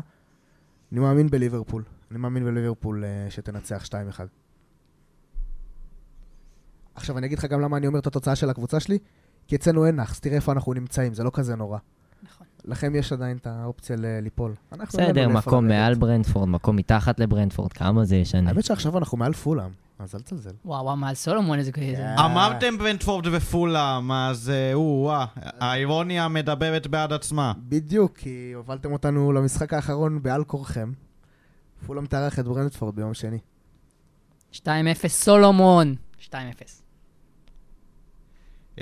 אני מאמין בליברפול. אני מאמין בליברפול שתנצח 2-1. עכשיו אני אגיד לך גם למה אני אומר את התוצאה של הקבוצה שלי, כי אצלנו אין נחס, תראה איפה אנחנו נמצאים, זה לא כזה נורא. נכון. לכם יש עדיין את האופציה ליפול. בסדר, מקום מעל ברנדפורד, מקום מתחת לברנדפורד, כמה זה ישנה. האמת שעכשיו אנחנו מעל פולאם, אז אל תזלזל. וואו, מעל סולומון איזה כזה. אמרתם ברנדפורד ופולאם, אז האירוניה מדברת בעד עצמה. בדיוק, כי הובלתם אותנו למשחק האחרון בעל כורחם. פולאם תארח את ברנדפורד ביום שני. 2-0 סולומון. 2-0.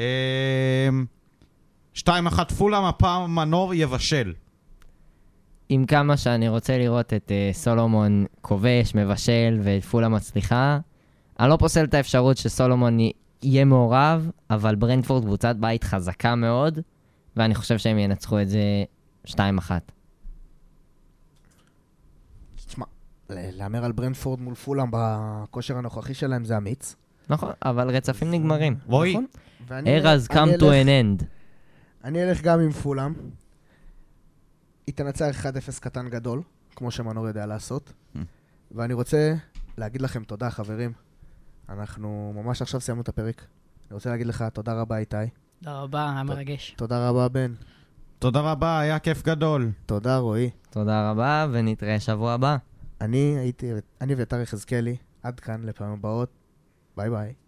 2-1 פולאם, הפעם מנור יבשל. עם כמה שאני רוצה לראות את סולומון כובש, מבשל ופולאם מצליחה, אני לא פוסל את האפשרות שסולומון יהיה מעורב, אבל ברנדפורד קבוצת בית חזקה מאוד, ואני חושב שהם ינצחו את זה 2-1. להמר על ברנדפורד מול פולאם בכושר הנוכחי שלהם זה אמיץ. נכון, אבל רצפים נגמרים. רואי. ארז, come to an end. אני אלך גם עם פולאם. היא תנצח 1-0 קטן גדול, כמו שמנור יודע לעשות. ואני רוצה להגיד לכם תודה, חברים. אנחנו ממש עכשיו סיימנו את הפרק. אני רוצה להגיד לך תודה רבה, איתי. תודה רבה, היה מרגש. תודה רבה, בן. תודה רבה, היה כיף גדול. תודה, רואי. תודה רבה, ונתראה שבוע הבא. אני ואתר יחזקאלי, עד כאן לפעמים הבאות, ביי ביי.